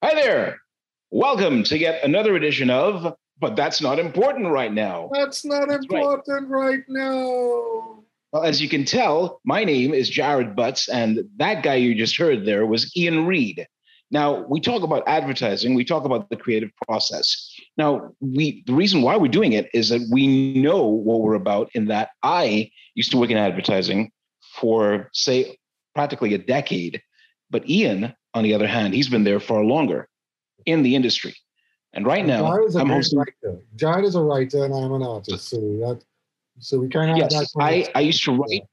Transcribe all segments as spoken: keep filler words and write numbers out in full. Hi there. Welcome to yet another edition of But That's Not Important Right Now. That's not that's important right. right now. Well, as you can tell, my name is Jared Butts, and that guy you just heard there was Ian Reed. Now, we talk about advertising. We talk about the creative process. Now, we the reason why we're doing it is that we know what we're about, in that I used to work in advertising for, say, practically a decade. But Ian, on the other hand, he's been there far longer in the industry. And right now, I'm hosting. Jared is a writer and I'm an artist. So that, so we kind of yes, have that I, of I used to write.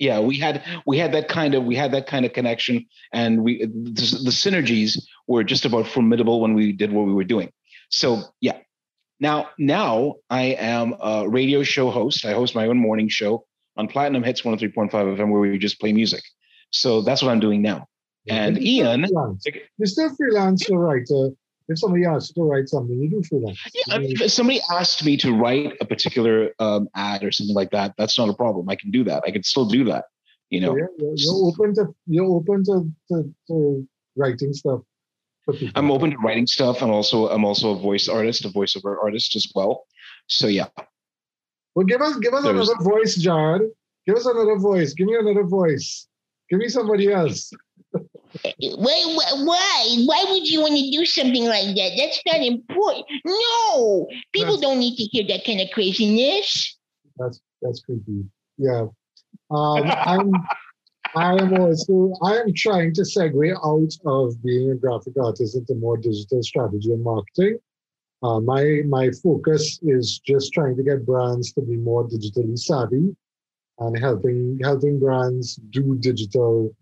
Yeah, we had we had that kind of we had that kind of connection, and we the, the synergies were just about formidable when we did what we were doing. So yeah, now now I am a radio show host. I host my own morning show on Platinum Hits one oh three point five F M, where we just play music. So that's what I'm doing now. And you're Ian, freelance. You're still freelance, you're right. Uh, if somebody asks you to write something, you do freelance. Yeah, I mean, if somebody asked me to write a particular um, ad or something like that, that's not a problem. I can do that. I can still do that. You know, yeah, yeah. you're open to you're open to, to, to writing stuff. I'm open to writing stuff. I'm also I'm also a voice artist, a voiceover artist as well. So yeah. Well, give us give us There's... another voice, Jared. Give us another voice. Give me another voice. Give me somebody else. Why, why? Why would you want to do something like that? That's not important. No, people that's, don't need to hear that kind of craziness. That's that's creepy. Yeah, um, I'm. I am also. I am trying to segue out of being a graphic artist into more digital strategy and marketing. Uh, my my focus is just trying to get brands to be more digitally savvy, and helping helping brands do digital.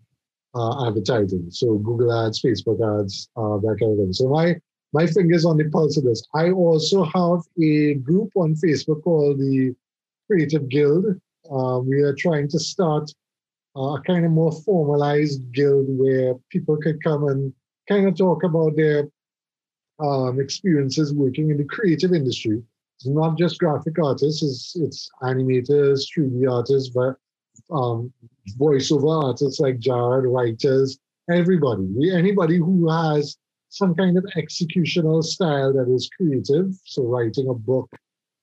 Uh, advertising, so Google ads, Facebook ads, uh, that kind of thing. So my my fingers on the pulse of this. I also have a group on Facebook called the Creative Guild. Uh, we are trying to start a kind of more formalized guild where people could come and kind of talk about their um, experiences working in the creative industry. It's not just graphic artists; it's, it's animators, three D artists, but um, voiceover artists like Jared, writers, everybody, anybody who has some kind of executional style that is creative. So writing a book,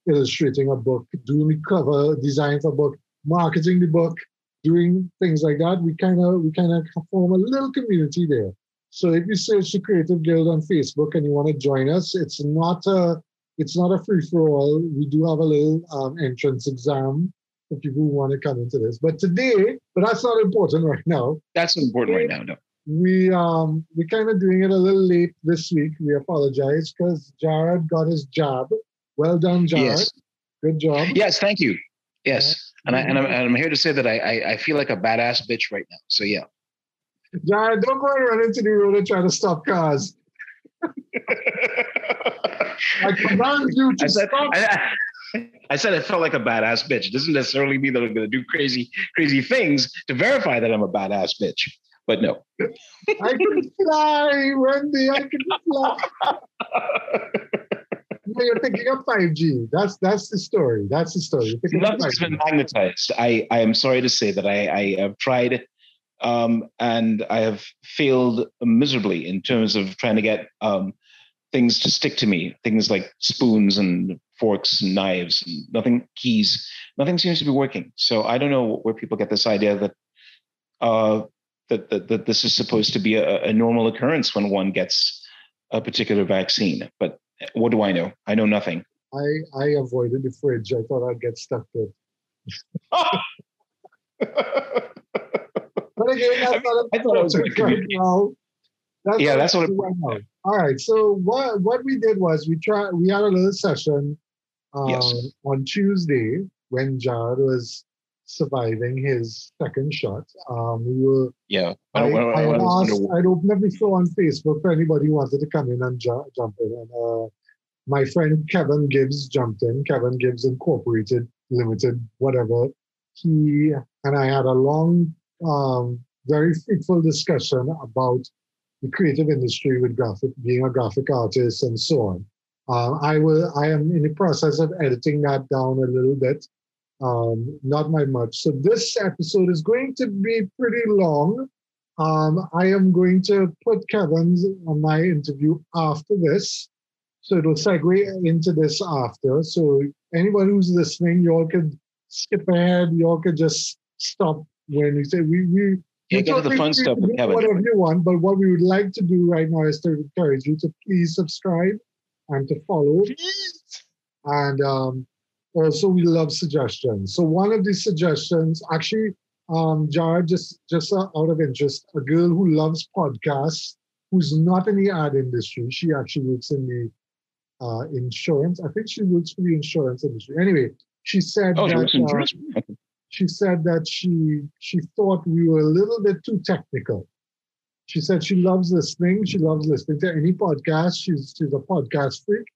illustrating a book, doing the cover design for a book, marketing the book, doing things like that. We kind of we kind of form a little community there. So if you search the Creative Guild on Facebook and you want to join us, it's not a it's not a free for all. We do have a little um, entrance exam for people who want to come into this. But today, but that's not important right now. That's important right now, no. We, um, we're kind of doing it a little late this week. We apologize because Jared got his job. Well done, Jared. Yes. Good job. Yes, thank you. Yes. Yeah. And, I, and, I'm, and I'm here to say that I, I, I feel like a badass bitch right now. So, yeah. Jared, don't go and run into the road and try to stop cars. I command you to I said, stop. I, I, I said I felt like a badass bitch. It doesn't necessarily mean that I'm going to do crazy, crazy things to verify that I'm a badass bitch. But no. I can fly, Wendy. I can fly. No, you're picking up five G. That's that's the story. That's the story. Nothing's been magnetized. I, I am sorry to say that I, I have tried um, and I have failed miserably in terms of trying to get um, things to stick to me. Things like spoons and forks and knives and nothing, keys, nothing seems to be working. So I don't know where people get this idea that uh, that, that that this is supposed to be a, a normal occurrence when one gets a particular vaccine. But what do I know? I know nothing. I, I avoided the fridge. I thought I'd get stuck there. But again, that's I mean, not I thought I was right now. That's yeah, that's what. Right now. All right. So what what we did was we tried. We had a little session. Um, yes. On Tuesday, when Jared was surviving his second shot, um, we were. Yeah. I, I, I, I asked, I'd open up the floor on Facebook for anybody who wanted to come in and ju- jump in. And uh, my friend Kevin Gibbs jumped in. Kevin Gibbs Incorporated, Limited, whatever. He and I had a long, um, very fruitful discussion about the creative industry with graphic, being a graphic artist and so on. Uh, I will. I am in the process of editing that down a little bit, um, not by much. So this episode is going to be pretty long. Um, I am going to put Kevin's on my interview after this. So it'll segue into this after. So anyone who's listening, y'all could skip ahead. Y'all could just stop when we say we... we yeah, get to the fun stuff with Kevin. Whatever you want, but what we would like to do right now is to encourage you to please subscribe and to follow. Please. And um, also we love suggestions. So one of these suggestions, actually... Um, Jared, just, just uh, out of interest, a girl who loves podcasts, who's not in the ad industry. She actually works in the uh, insurance. I think she works for the insurance industry. Anyway, she said oh, that uh, she said that she she thought we were a little bit too technical. She said she loves listening. She loves listening to any podcast. She's she's a podcast freak,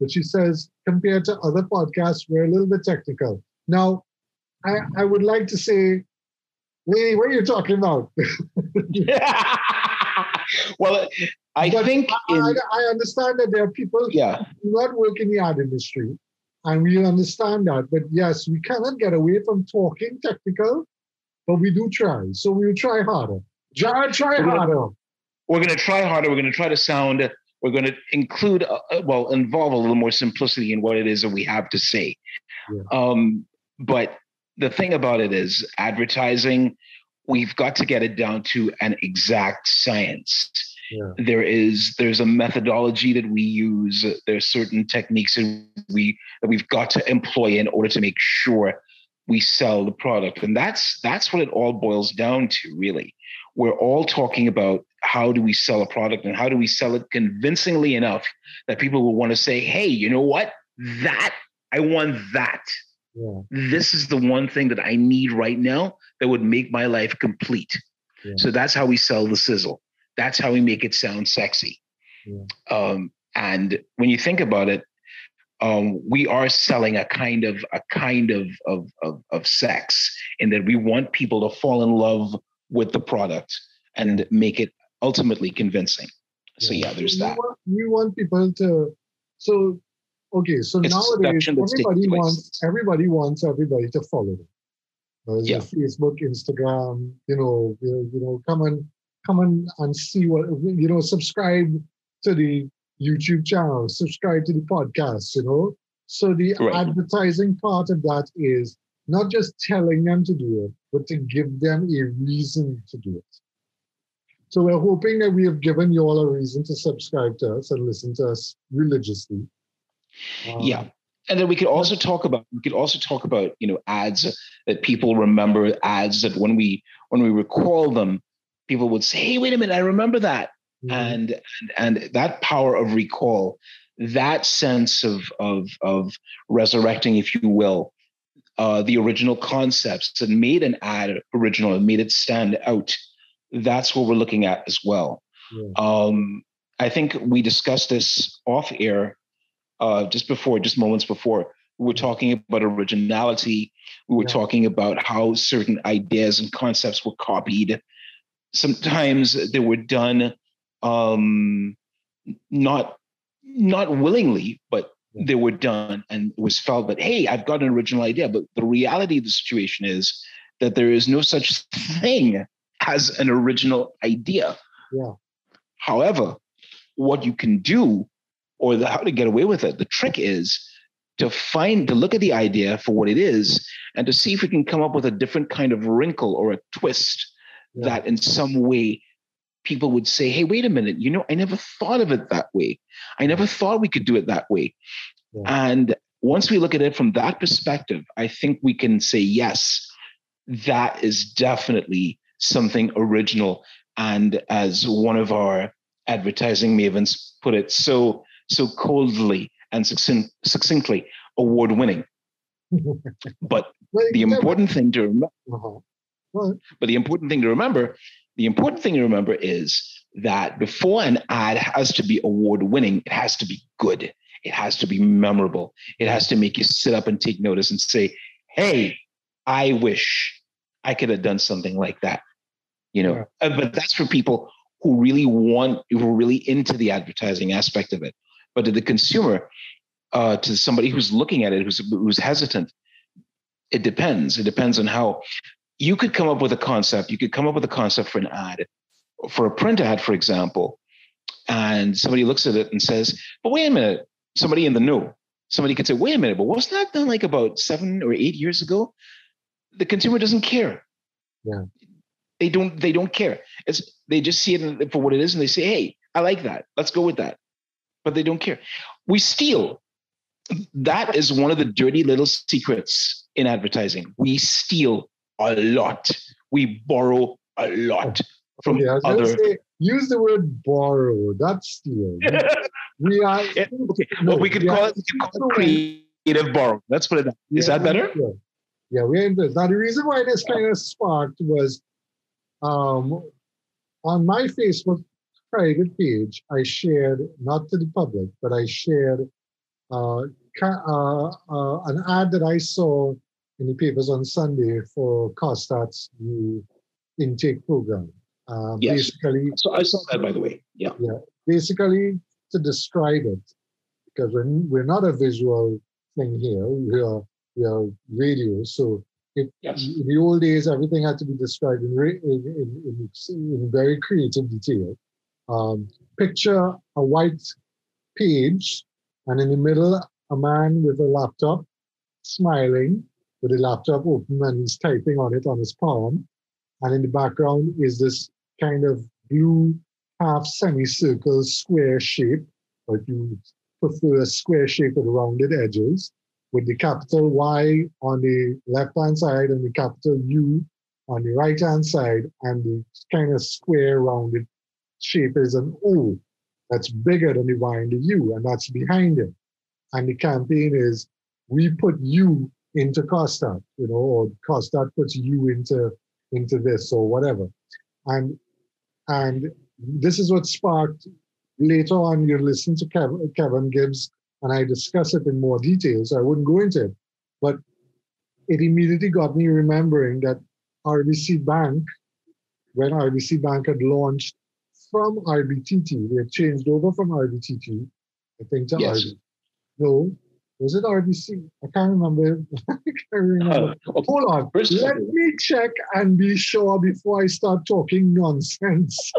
but she says compared to other podcasts, we're a little bit technical. Now, I, I would like to say. Really, what are you talking about? yeah. Well, I but think... I, in, I understand that there are people yeah. who do not work in the ad industry, and we understand that. But yes, we cannot get away from talking technical, but we do try. So we will try harder. Jared, try we're harder. Gonna, we're going to try harder. We're going to try to sound... We're going to include, uh, well, involve a little more simplicity in what it is that we have to say. Yeah. Um, but... The thing about it is advertising, we've got to get it down to an exact science. Yeah. There is, there's a methodology that we use. There's certain techniques that, we, that we've got to employ in order to make sure we sell the product. And that's, that's what it all boils down to, really. We're all talking about how do we sell a product and how do we sell it convincingly enough that people will want to say, hey, you know what? That, I want that. Yeah. This is the one thing that I need right now that would make my life complete. Yeah. So that's how we sell the sizzle. That's how we make it sound sexy. Yeah. Um, and when you think about it, um, we are selling a kind of a kind of of, of of sex in that we want people to fall in love with the product and make it ultimately convincing. Yeah. So yeah, there's that. We want, we want people to so. Okay, so it's nowadays everybody wants everybody wants everybody to follow them. There's yeah. Facebook, Instagram, you know, you know, come and come and, and see what you know. Subscribe to the YouTube channel. Subscribe to the podcast. You know, so the right. advertising part of that is not just telling them to do it, but to give them a reason to do it. So we're hoping that we have given you all a reason to subscribe to us and listen to us religiously. Um, yeah. And then we could also talk about, we could also talk about, you know, ads that people remember, ads that when we, when we recall them, people would say, hey, wait a minute, I remember that. Mm-hmm. And, and, and that power of recall, that sense of, of, of resurrecting, if you will, uh, the original concepts that made an ad original and made it stand out. That's what we're looking at as well. Yeah. Um, I think we discussed this off air. Uh, just before, just moments before, we were talking about originality. We were yeah. talking about how certain ideas and concepts were copied. Sometimes they were done um, not not willingly, but yeah. they were done and it was felt that, hey, I've got an original idea. But the reality of the situation is that there is no such thing as an original idea. Yeah. However, what you can do or the, how to get away with it. The trick is to find, to look at the idea for what it is and to see if we can come up with a different kind of wrinkle or a twist yeah. that in some way people would say, hey, wait a minute, you know, I never thought of it that way. I never thought we could do it that way. Yeah. And once we look at it from that perspective, I think we can say, yes, that is definitely something original. And as one of our advertising mavens put it, so so coldly and succinctly, award-winning. But the important thing to remember, but the important thing to remember, the important thing to remember is that before an ad has to be award-winning, it has to be good. It has to be memorable. It has to make you sit up and take notice and say, hey, I wish I could have done something like that. You know, yeah. But that's for people who really want, who are really into the advertising aspect of it. But to the consumer, uh, to somebody who's looking at it, who's who's hesitant, it depends. It depends on how you could come up with a concept. You could come up with a concept for an ad for a print ad, for example, and somebody looks at it and says, but wait a minute, somebody in the know, somebody could say, wait a minute, but wasn't that done like about seven or eight years ago? The consumer doesn't care. Yeah. They don't, they don't care. It's, they just see it for what it is. And they say, hey, I like that. Let's go with that. But they don't care. We steal. That is one of the dirty little secrets in advertising. We steal a lot. We borrow a lot from yeah, other. Say, use the word borrow. That's steal. we are. Yeah, okay. No, well, we could we call, it, we call it creative borrow. Let's put it down. Is yeah, that better? Yeah, yeah we're in this. Now, the reason why this kind of sparked was um, on my Facebook private page, I shared, not to the public, but I shared uh, ca- uh, uh, an ad that I saw in the papers on Sunday for CarStat's new intake program. Uh, yes. Basically, so I saw that, by the way. Yeah. Yeah. Basically, to describe it, because we're, we're not a visual thing here. We are we are radio. So if, yes. in the old days, everything had to be described in in in, in, in very creative detail. Um, picture a white page, and in the middle, a man with a laptop, smiling, with the laptop open, and he's typing on it on his palm. And in the background is this kind of blue half semicircle square shape, or if you prefer a square shape with rounded edges, with the capital Y on the left-hand side and the capital U on the right-hand side, and the kind of square rounded shape is an O that's bigger than the Y and the U, and that's behind it. And the campaign is, we put you into CarStat, you know, or CarStat puts you into into this or whatever. And and this is what sparked, later on you listen to Kevin, Kevin Gibbs, and I discuss it in more detail, so I wouldn't go into it. But it immediately got me remembering that R B C Bank, when R B C Bank had launched from R B T T, they had changed over from R B T T, I think, to yes. R B. No, was it R B C? I can't remember. I can't remember. Uh, okay. Hold on. First Let time. me check and be sure before I start talking nonsense.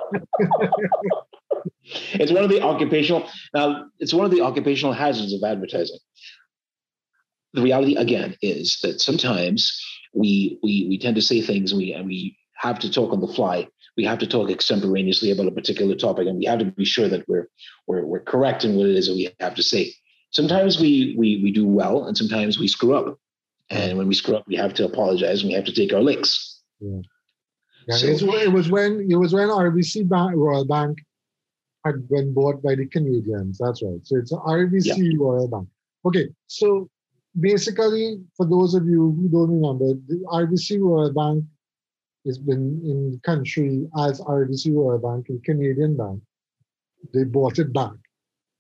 It's one of the occupational. Now, it's one of the occupational hazards of advertising. The reality, again, is that sometimes we we we tend to say things and we and we have to talk on the fly. We have to talk extemporaneously about a particular topic, and we have to be sure that we're we're, we're correct in what it is that we have to say. Sometimes we, we we do well, and sometimes we screw up. And when we screw up, we have to apologize, and we have to take our licks. Yeah. Yeah, so, it was when it was when R B C Bank, Royal Bank had been bought by the Canadians. That's right. So it's R B C yeah. Royal Bank. Okay. So basically, for those of you who don't remember, the R B C Royal Bank has been in the country as R B C Royal Bank, a Canadian bank. They bought it back.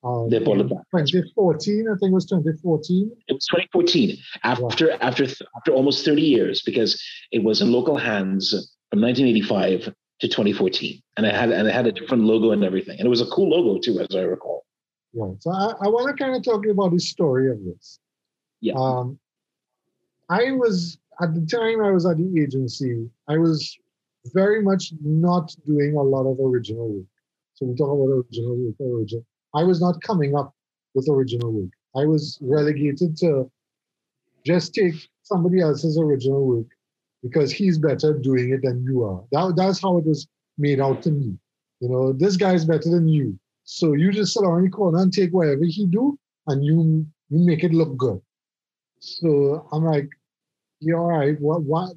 Um, they bought it back. twenty fourteen, I think it was twenty fourteen. It was twenty fourteen, after yeah. after after almost thirty years, because it was in local hands from nineteen eighty-five to twenty fourteen, and it had and it had a different logo and everything, and it was a cool logo too, as I recall. Yeah. So I, I want to kind of talk about the story of this. Yeah. Um, I was at the time I was at the agency. I was very much not doing a lot of original work. So we talk about original work, original. I was not coming up with original work. I was relegated to just take somebody else's original work because he's better doing it than you are. That, that's how it was made out to me. You know, this guy's better than you. So you just sit around the corner and take whatever he do, and you you make it look good. So I'm like, yeah, all right, what, what?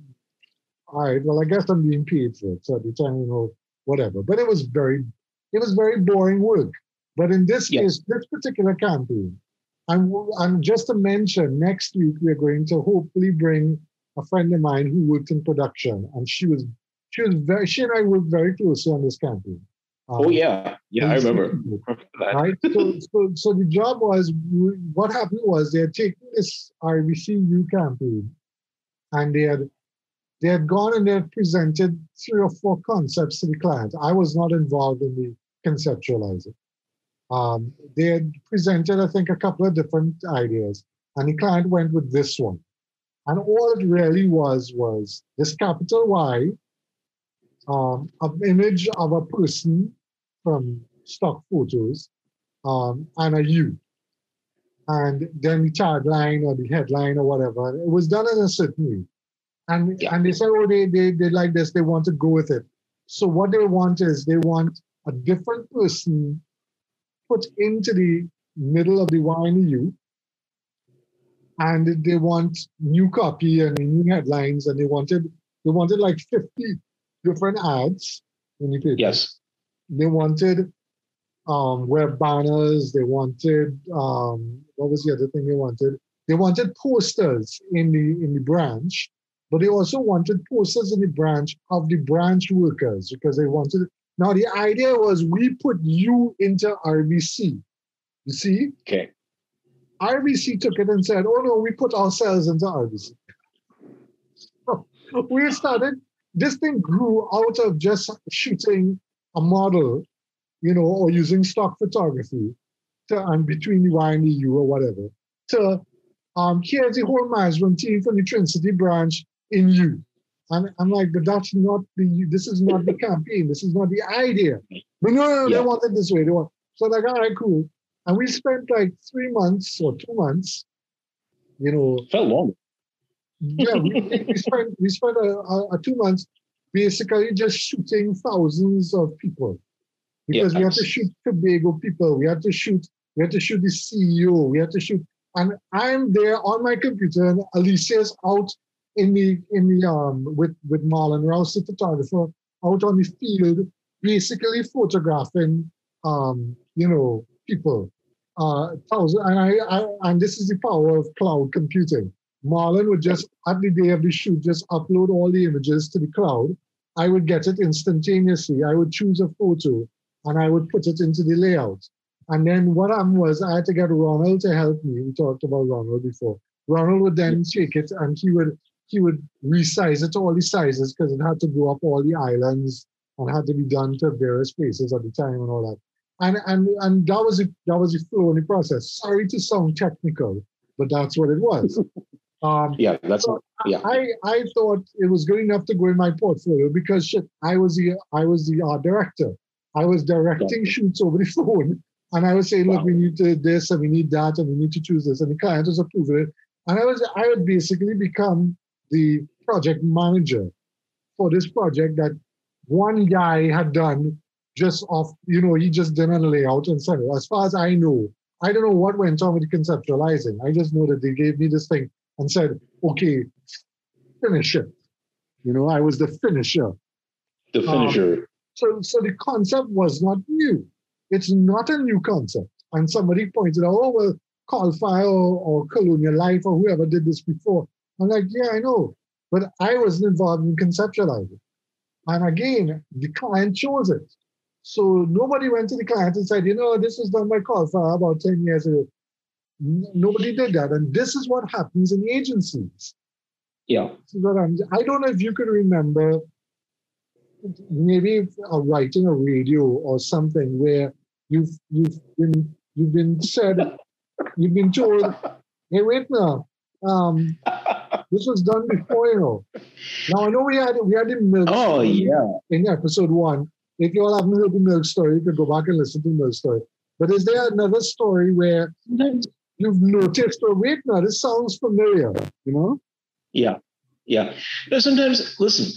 All right, well, I guess I'm being paid for it. So at the time, you know, whatever. But it was very, it was very boring work. But in this yes. case, this particular campaign, I'm, I'm just to mention, next week we're going to hopefully bring a friend of mine who worked in production, and she was she was very she and I worked very closely on this campaign. Um, oh yeah, yeah, I remember. Right. so, so, so the job was, what happened was they had taken this R B C U campaign, and they had they had gone and they had presented three or four concepts to the client. I was not involved in the conceptualizing. Um, they had presented, I think, a couple of different ideas, and the client went with this one. And all it really was was this capital Y um, an image of a person from stock photos um, and a you. And then the tagline or the headline or whatever. It was done in a certain way. And yeah. and they said, oh, they, they, they like this. They want to go with it. So what they want is they want a different person put into the middle of the Y N U, and they want new copy and new headlines, and they wanted they wanted like fifty different ads in the paper. Yes. They wanted um, web banners. They wanted um, what was the other thing they wanted? They wanted posters in the in the branch. But they also wanted posters in the branch of the branch workers because they wanted. Now, the idea was we put you into R B C. You see? Okay. R B C took it and said, oh, no, we put ourselves into R B C. So we started. This thing grew out of just shooting a model, you know, or using stock photography to, and between the Y and the U or whatever, to um, here's the whole management team from the Trincity branch. In you. And I'm like, but that's not the, this is not the campaign. This is not the idea. But no, no, no, yeah. they want it this way. They want. So I'm like, all right, cool. And we spent like three months or two months, you know. It felt long. Yeah, we, we spent, we spent a, a, a two months basically just shooting thousands of people. Because yeah, we had to shoot Tobago people. We had to shoot, we had to shoot the C E O. We had to shoot, and I'm there on my computer and Alicia's out in the in the um with with Marlon Rouse, the photographer, out on the field, basically photographing um you know people, uh thousand and I, I and this is the power of cloud computing. Marlon would just at the day of the shoot just upload all the images to the cloud. I would get it instantaneously. I would choose a photo and I would put it into the layout. And then what happened was I had to get Ronald to help me. We talked about Ronald before. Ronald would then take it and he would. He would resize it to all the sizes because it had to go up all the islands and had to be done to various places at the time and all that. And and and that was it, that was the flow in the process. Sorry to sound technical, but that's what it was. Um, yeah, that's so yeah. I, I thought it was good enough to go in my portfolio because shit, I was the I was the art director. I was directing yeah. shoots over the phone, and I was saying, look, wow. we need to this and we need that and we need to choose this, and the client was approving it. And I was I would basically become the project manager for this project that one guy had done just off, you know, he just did a layout and sent it. As far as I know, I don't know what went on with the conceptualizing. I just know that they gave me this thing and said, okay, finish it. You know, I was the finisher. The finisher. Um, so, so the concept was not new. It's not a new concept. And somebody pointed out, oh, well, Colfire or, or Colonial Life or whoever did this before. I'm like, yeah, I know, but I wasn't involved in conceptualizing. And again, the client chose it. So nobody went to the client and said, you know, this was done by Colfire about ten years ago. N- nobody did that. And this is what happens in agencies. Yeah. I don't know if you could remember maybe a writing a radio or something where you've, you've, been, you've been said, you've been told, hey, wait now. Um, This was done before, you know. Now I know we had we had the milk. Oh yeah. In episode one, if you all haven't heard the milk story, you could go back and listen to the milk story. But is there another story where you've noticed? Or wait, now this sounds familiar. You know? Yeah, yeah. Now sometimes, listen,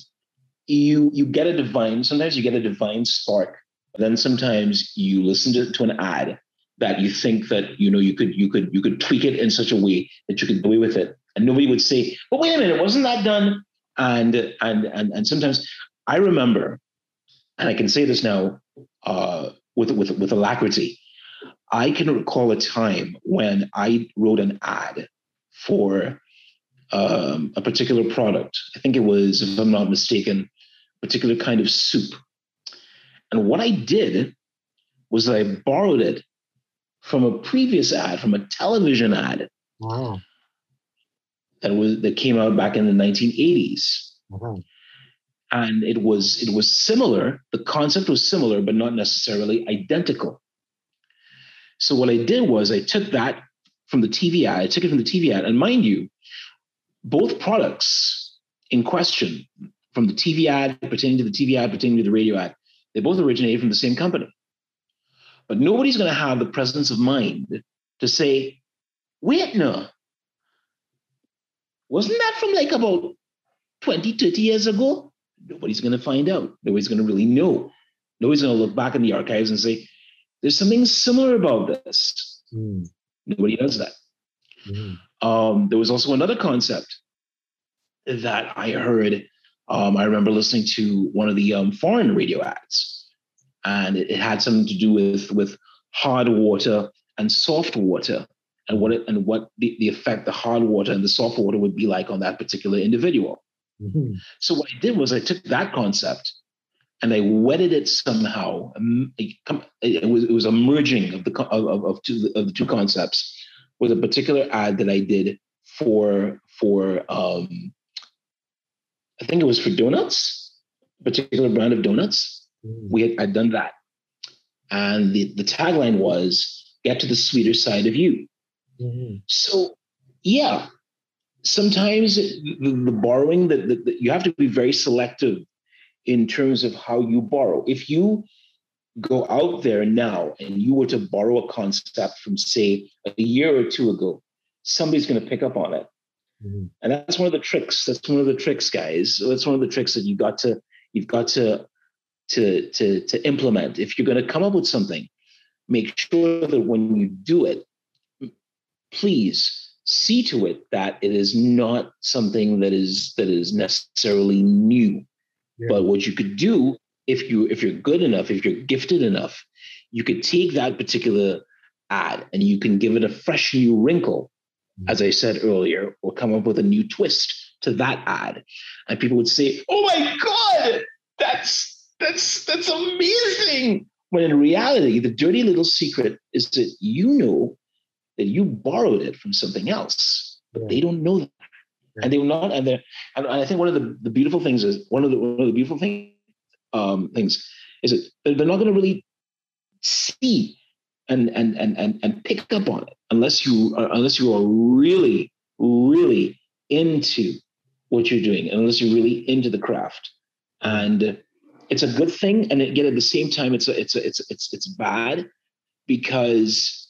you you get a divine. Sometimes you get a divine spark. And then sometimes you listen to, to an ad that you think that you know you could you could you could tweak it in such a way that you could do away with it. And nobody would say, but wait a minute, wasn't that done? And and and and sometimes I remember, and I can say this now uh, with, with, with alacrity, I can recall a time when I wrote an ad for um, a particular product. I think it was, if I'm not mistaken, a particular kind of soup. And what I did was that I borrowed it from a previous ad, from a television ad. Wow. That was that came out back in the nineteen eighties, mm-hmm. and it was it was similar. The concept was similar, but not necessarily identical. So what I did was I took that from the T V ad. I took it from the T V ad, and mind you, both products in question, from the T V ad pertaining to the T V ad pertaining to the radio ad. They both originated from the same company. But nobody's going to have the presence of mind to say, wait, no, wasn't that from like about twenty, thirty years ago? Nobody's going to find out. Nobody's going to really know. Nobody's going to look back in the archives and say, there's something similar about this. Mm. Nobody does that. Mm. Um, there was also another concept that I heard. Um, I remember listening to one of the um, foreign radio ads, and it, it had something to do with, with hard water and soft water, and what it, and what the, the effect the hard water and the soft water would be like on that particular individual. Mm-hmm. So what I did was I took that concept and I wedded it somehow. It was, it was a merging of the of, of, two, of the two concepts with a particular ad that I did for for. Um, I think it was for donuts, a particular brand of donuts. Mm. We had I'd done that. And the, the tagline was, get to the sweeter side of you. Mm-hmm. So, yeah, sometimes it, the, the borrowing, that the, the, you have to be very selective in terms of how you borrow. If you go out there now and you were to borrow a concept from, say, a year or two ago, somebody's going to pick up on it. Mm-hmm. And that's one of the tricks. That's one of the tricks, guys. So that's one of the tricks that you got to, you've got to, to, to, to implement. If you're going to come up with something, make sure that when you do it, please see to it that it is not something that is that is necessarily new. Yeah. But what you could do, if you if you're good enough, if you're gifted enough, you could take that particular ad and you can give it a fresh new wrinkle, as I said earlier, or come up with a new twist to that ad. And people would say, oh my God, that's, that's, that's amazing. When in reality, the dirty little secret is that you know that you borrowed it from something else, but yeah. they don't know that. Yeah. And they will not, and, and I think one of the, the beautiful things is, one of the, one of the beautiful thing, um, things is that they're not going to really see and and and and pick up on it unless you are, unless you are really really into what you're doing, and unless you're really into the craft. And it's a good thing, and again, at the same time, it's a, it's a, it's it's it's bad, because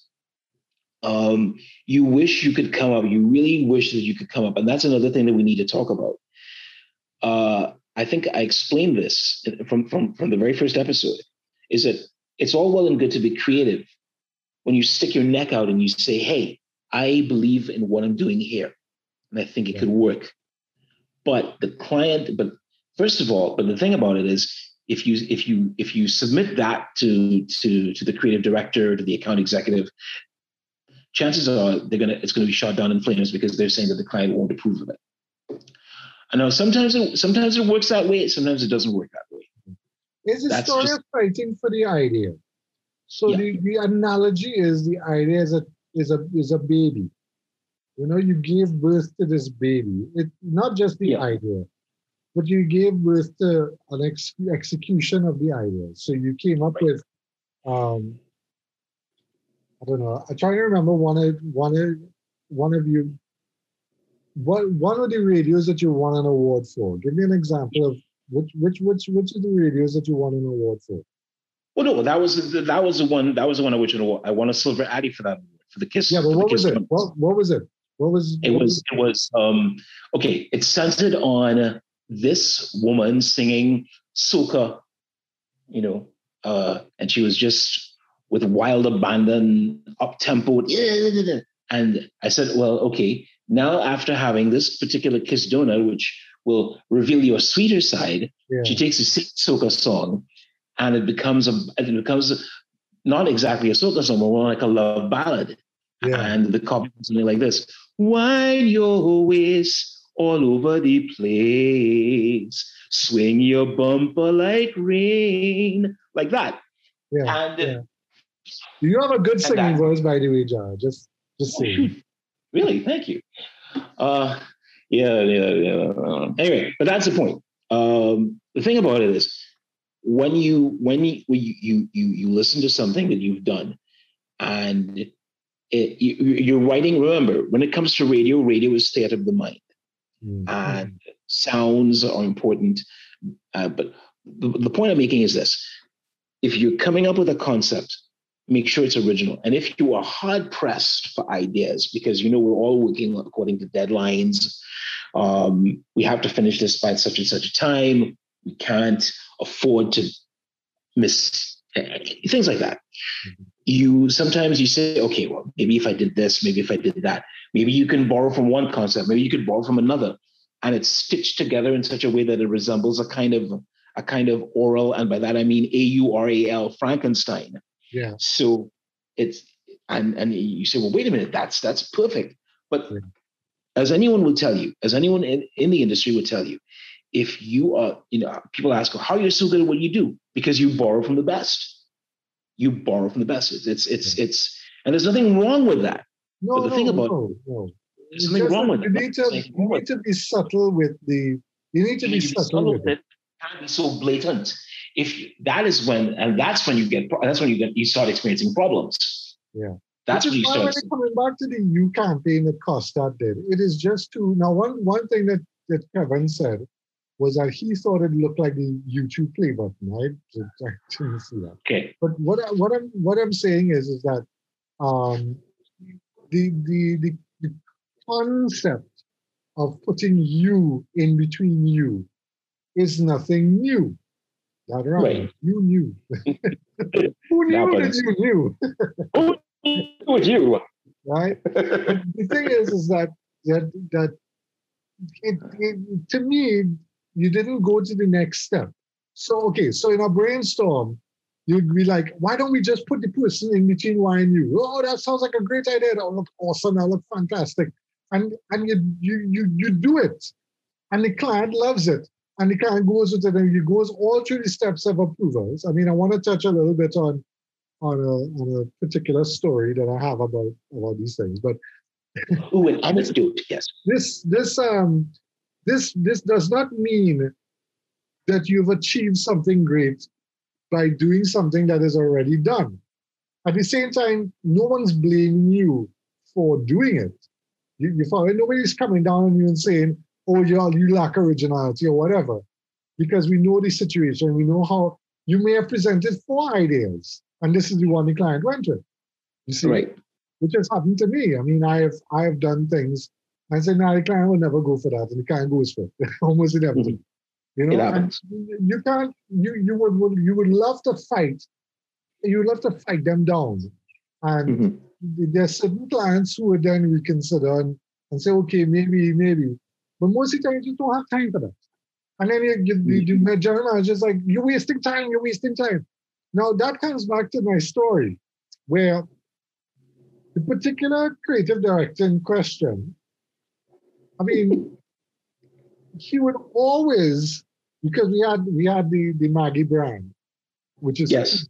um, you wish you could come up. You really wish that you could come up, and that's another thing that we need to talk about. Uh, I think I explained this from from from the very first episode. Is that it's all well and good to be creative. When you stick your neck out and you say, hey, I believe in what I'm doing here, and I think it yeah. could work. But the client, but first of all, but the thing about it is, if you if you if you submit that to to to the creative director, to the account executive, chances are they're gonna it's gonna be shot down in flames, because they're saying that the client won't approve of it. I know sometimes it sometimes it works that way, sometimes it doesn't work that way. It's a That's story just, of fighting for the idea. So yeah. the, the analogy is, the idea is a is a is a baby. You know, you gave birth to this baby. It's not just the yeah. idea, but you gave birth to an ex- execution of the idea. So you came up right. with, um, I don't know. I'm trying to remember one of one of one of you. What one of the radios that you won an award for? Give me an example of. Which which which which are the radios that you won an award for? Well, no, that was the, that was the one that was the one I won. I won a silver Addy for that award, for the Kiss. Yeah, but what was it? What, what was it? What was it? What was it? It was um okay. It's centered on this woman singing soca, you know, uh, and she was just with wild abandon, up tempo, and I said, well, okay, now after having this particular Kiss donut, which will reveal your sweeter side. Yeah. She takes a soca song, and it becomes a it becomes not exactly a soca song, but more like a love ballad. Yeah. And the cop something like this: wind your waist all over the place, swing your bumper like rain, like that. Yeah. And yeah. you have a good singing that, voice, by the way, John. Just just oh, sing. Really, thank you. Uh, Yeah, yeah, yeah. Anyway, but that's the point. Um, the thing about it is, when you when you you you you listen to something that you've done, and it, you, you're writing. Remember, when it comes to radio, radio is theater of the mind, mm-hmm. and sounds are important. Uh, but the, the point I'm making is this. If you're coming up with a concept, make sure it's original. And if you are hard pressed for ideas, because, you know, we're all working according to deadlines, um, we have to finish this by such and such a time. We can't afford to miss things like that. Mm-hmm. You sometimes you say, okay, well, maybe if I did this, maybe if I did that, maybe you can borrow from one concept, maybe you could borrow from another, and it's stitched together in such a way that it resembles a kind of a kind of oral, and by that I mean A U R A L, Frankenstein. Yeah. So it's and and you say, well, wait a minute, that's that's perfect. But yeah. as anyone will tell you, as anyone in, in the industry will tell you, if you are, you know, people ask, how are you so good at what you do? Because you borrow from the best. You borrow from the best. It's it's it's, it's and there's nothing wrong with that. No, but the no, thing about no, no. there's it's nothing wrong with you that. Need to, like, you need to be subtle with the. You need to you be, need subtle be subtle with it. Can't be so blatant. If you, that is when, and that's when you get, that's when you get, you start experiencing problems. Yeah, that's when you start. Coming back to the U campaign that CarStat did, it is just to now one one thing that that Kevin said was that he thought it looked like the YouTube play button. I, I didn't see that. Okay. But what I, what I'm what I'm saying is is that um, the, the the the concept of putting you in between you is nothing new. Not wrong. Right. You knew. Who knew that you knew? Who knew you? Right. The thing is, is that that that it, it, to me. You didn't go to the next step. So, okay, so in a brainstorm, you'd be like, why don't we just put the person in between Y and U? Oh, that sounds like a great idea. That'll look awesome. That'll look fantastic. And and you you you, you do it. And the client loves it. And the client goes with it. And it goes all through the steps of approvals. I mean, I want to touch a little bit on, on, a, on a particular story that I have about, about these things. But who will understood, yes. This, this, um, This this does not mean that you've achieved something great by doing something that is already done. At the same time, no one's blaming you for doing it. You, you follow, nobody's coming down on you and saying, oh, you you lack originality or whatever, because we know the situation. We know how you may have presented four ideas, and this is the one the client went with. You see, right. Which has happened to me. I mean, I have I have done things. I said, no, the client will never go for that, and the client goes for it. Almost inevitable. Mm-hmm. You know, and you can't. You you would you would love to fight. You would love to fight them down, and mm-hmm. there are certain clients who would then reconsider and, and say, okay, maybe, maybe. But most of the time, you don't have time for that. And then you, you, mm-hmm. the general manager is like, you're wasting time. You're wasting time. Now that comes back to my story, where the particular creative director in question. I mean, he would always, because we had we had the, the Maggie brand, which is yes.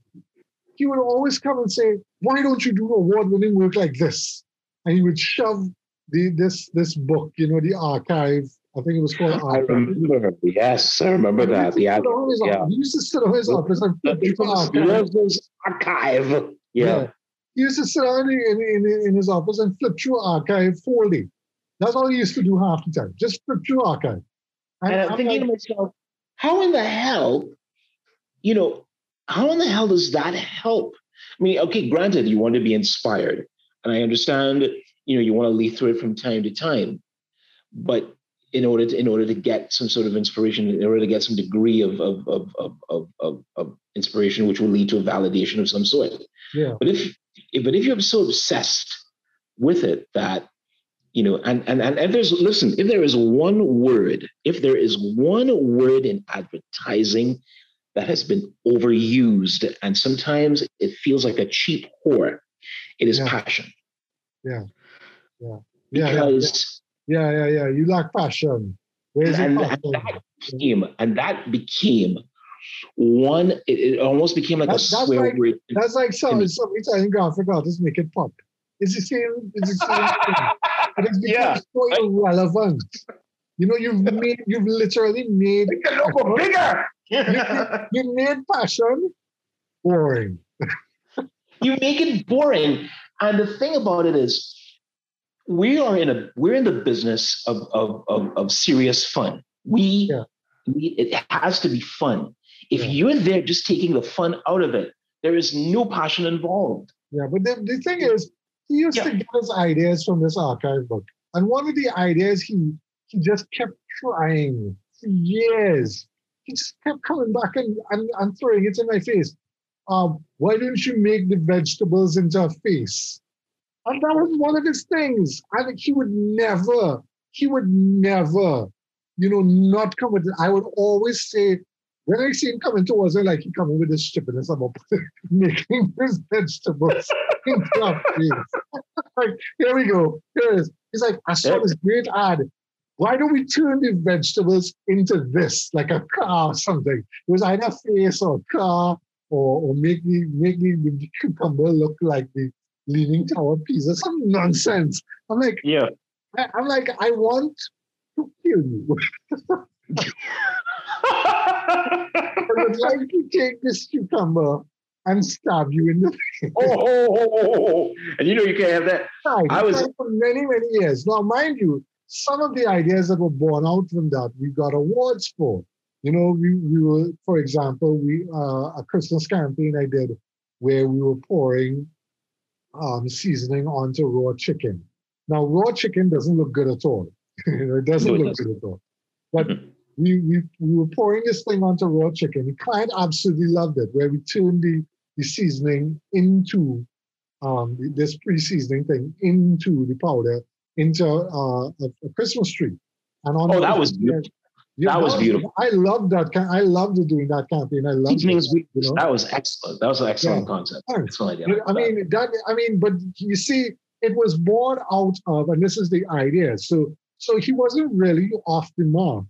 He would always come and say, "Why don't you do award-winning work like this?" And he would shove the this this book, you know, the archive. I think it was called. I remember. Yes, I remember and that. He used, the yeah. he used to sit on his office and flip through archive. archive. Yeah. yeah, he used to sit on in, in in his office and flip through archive folding. That's all he used to do half the time, just flip through archive. And, and I'm thinking like, to myself, how in the hell, you know, how in the hell does that help? I mean, okay, granted, you want to be inspired. And I understand, you know, you want to leaf through it from time to time. But in order to in order to get some sort of inspiration, in order to get some degree of of of of of, of, of inspiration, which will lead to a validation of some sort. Yeah. But if, if but if you're so obsessed with it that you know, and, and and if there's, listen, if there is one word, if there is one word in advertising that has been overused, and sometimes it feels like a cheap whore, it is yeah. passion. Yeah. Yeah. Yeah. Because yeah. yeah, yeah, yeah. You lack passion. Where's and, your passion? And that became, and that became one, it, it almost became like that's, a swear that's like, word. That's like some, some Italian graphic artists make it pop. It's the same, it's the same thing. And it's become yeah. so irrelevant. You know, you've made, you've literally made a logo bigger. Yeah. You, you made passion boring. You make it boring. And the thing about it is we are in a we're in the business of of of, of serious fun. We, yeah. we it has to be fun. If yeah. you're there just taking the fun out of it, there is no passion involved. Yeah, but the, the thing is, he used yeah. to get his ideas from this archive book. And one of the ideas he he just kept trying for years. He just kept coming back and, and, and throwing it in my face. Um, why didn't you make the vegetables into a face? And that was one of his things. I think he would never, he would never, you know, not come with it. I would always say, when I see him coming towards it, like he coming with his stupidness about making his vegetables in the face. Like, here we go. Here it is. He's like, I saw this great ad. Why don't we turn the vegetables into this, like a car or something? It was either a face or a car, or, or make the make the, the cucumber look like the Leaning Tower pizza, some nonsense. I'm like, yeah. I, I'm like, I want to kill you. I would like to take this cucumber and stab you in the face. Oh, oh, oh, oh, oh. And you know you can't have that. I, I was for many, many years. Now, mind you, some of the ideas that were born out from that, we got awards for. You know, we, we were, for example, we uh, a Christmas campaign I did where we were pouring um, seasoning onto raw chicken. Now, raw chicken doesn't look good at all. It doesn't no, it look doesn't. good at all. But mm-hmm. We, we we were pouring this thing onto raw chicken. The client absolutely loved it, where we turned the, the seasoning into, um, this pre-seasoning thing into the powder, into uh, a, a Christmas tree. And on oh, that was beautiful. Yeah, that was beautiful. I loved that. I loved doing that campaign. I loved it. You know? That was excellent. That was an excellent yeah. concept. Excellent idea. I mean, that, I mean, but you see, it was born out of, and this is the idea. So, so he wasn't really off the mark.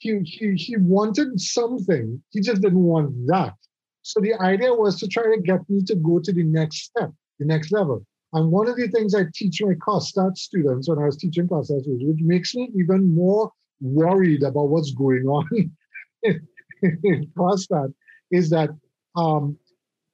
He, he, he wanted something. He just didn't want that. So the idea was to try to get me to go to the next step, the next level. And one of the things I teach my CarStat students when I was teaching CarStat students, which makes me even more worried about what's going on in CarStat, is that um,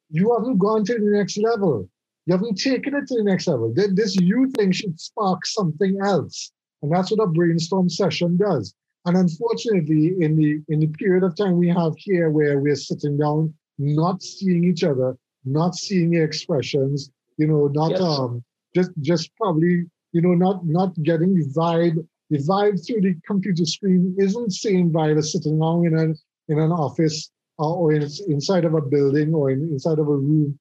you haven't gone to the next level. You haven't taken it to the next level. This you thing should spark something else. And that's what a brainstorm session does. And unfortunately, in the in the period of time we have here where we're sitting down, not seeing each other, not seeing the expressions, you know, not yes. um just just probably, you know, not not getting the vibe. The vibe through the computer screen isn't the same vibe as sitting down in an in an office uh, or in, inside of a building or in, inside of a room,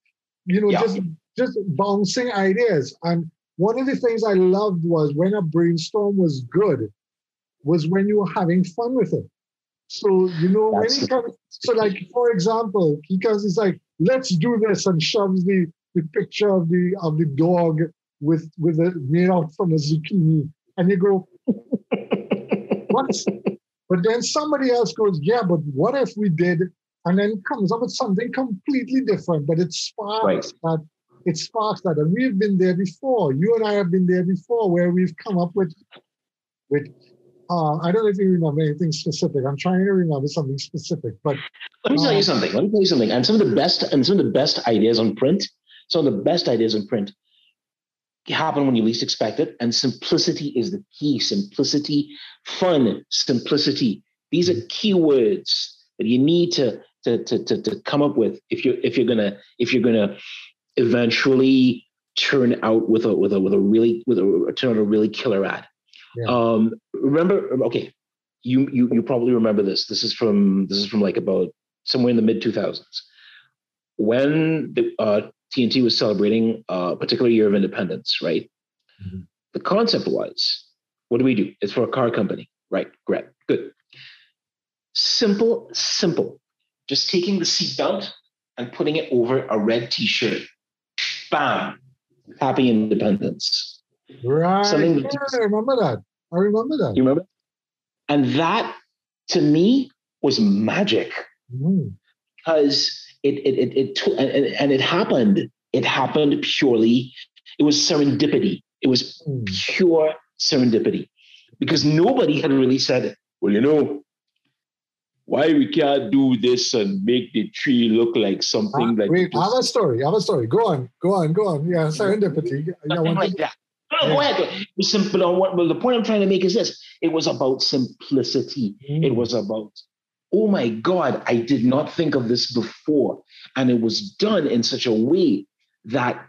you know, yeah. just just bouncing ideas. And one of the things I loved was when a brainstorm was good. was when you were having fun with it. So, you know, when he comes, so like, for example, he comes, he's like, let's do this, and shoves the, the picture of the of the dog with with a made out from a zucchini. And you go, what? But then somebody else goes, yeah, but what if we did? And then comes up with something completely different, but it sparks right. that. It sparks that. And we've been there before. You and I have been there before where we've come up with, with, Uh, I don't know if you remember anything specific. I'm trying to remember something specific, but let me uh, tell you something. Let me tell you something. And some of the best and some of the best ideas on print, some of the best ideas on print happen when you least expect it. And simplicity is the key. Simplicity, fun, simplicity. These are key words that you need to to to to, to come up with if you if you're gonna if you're gonna eventually turn out with a with a with a really with a turn out a really killer ad. Yeah. Um, remember, okay, you, you you probably remember this. This is from this is from like about somewhere in the mid two thousands, when the, uh, T N T was celebrating a particular year of independence. Right. Mm-hmm. The concept was, what do we do? It's for a car company, right? Great, good, simple, simple. Just taking the seatbelt and putting it over a red T-shirt. Bam! Happy Independence. Right. Something yeah, I remember that. I remember that. You remember? And that, to me, was magic. Mm-hmm. Because it it it, it took, and, and it happened. It happened purely. It was serendipity. It was mm. pure serendipity, because nobody had really said, "Well, you know, why we can't do this and make the tree look like something uh, like." Wait, I have a story. I have a story. Go on. Go on. Go on. Yeah, serendipity. Something yeah, like that. no, go ahead. It was simple. On what, well, the point I'm trying to make is this. It was about simplicity. Mm. It was about, oh my God, I did not think of this before. And it was done in such a way that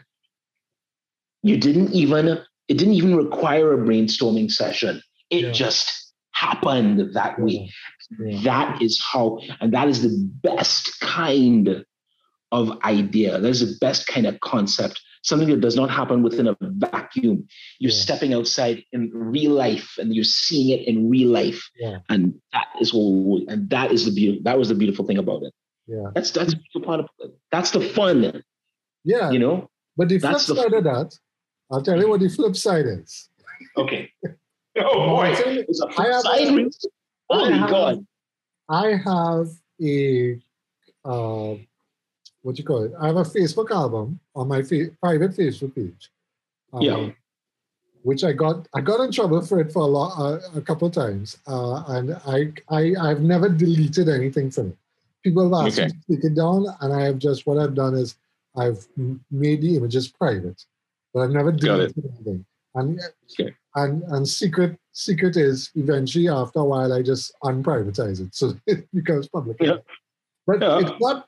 you didn't even, it didn't even require a brainstorming session. It yeah. just happened that way. Yeah. That is how, and that is the best kind of idea. That is the best kind of concept. Something that does not happen within a vacuum. You're yeah. stepping outside in real life, and you're seeing it in real life, yeah. and that is what. And that is the beauty. That was the beautiful thing about it. Yeah, that's that's the beautiful part of it. That's the fun. Yeah, you know. But the flip side the of that, I'll tell you what the flip side is. Okay. Oh boy, it's a flip side. A, oh my God, I have a. Uh, What you call it? I have a Facebook album on my fa- private Facebook page, um, yeah. which I got I got in trouble for it for a lot, uh, a couple of times, uh, and I I I've never deleted anything from it. People have asked okay. me to take it down, and I have just what I've done is I've made the images private, but I've never deleted anything. And okay. and and secret secret is eventually after a while I just unprivatize it, so it becomes public. Yeah. But yeah. it's not.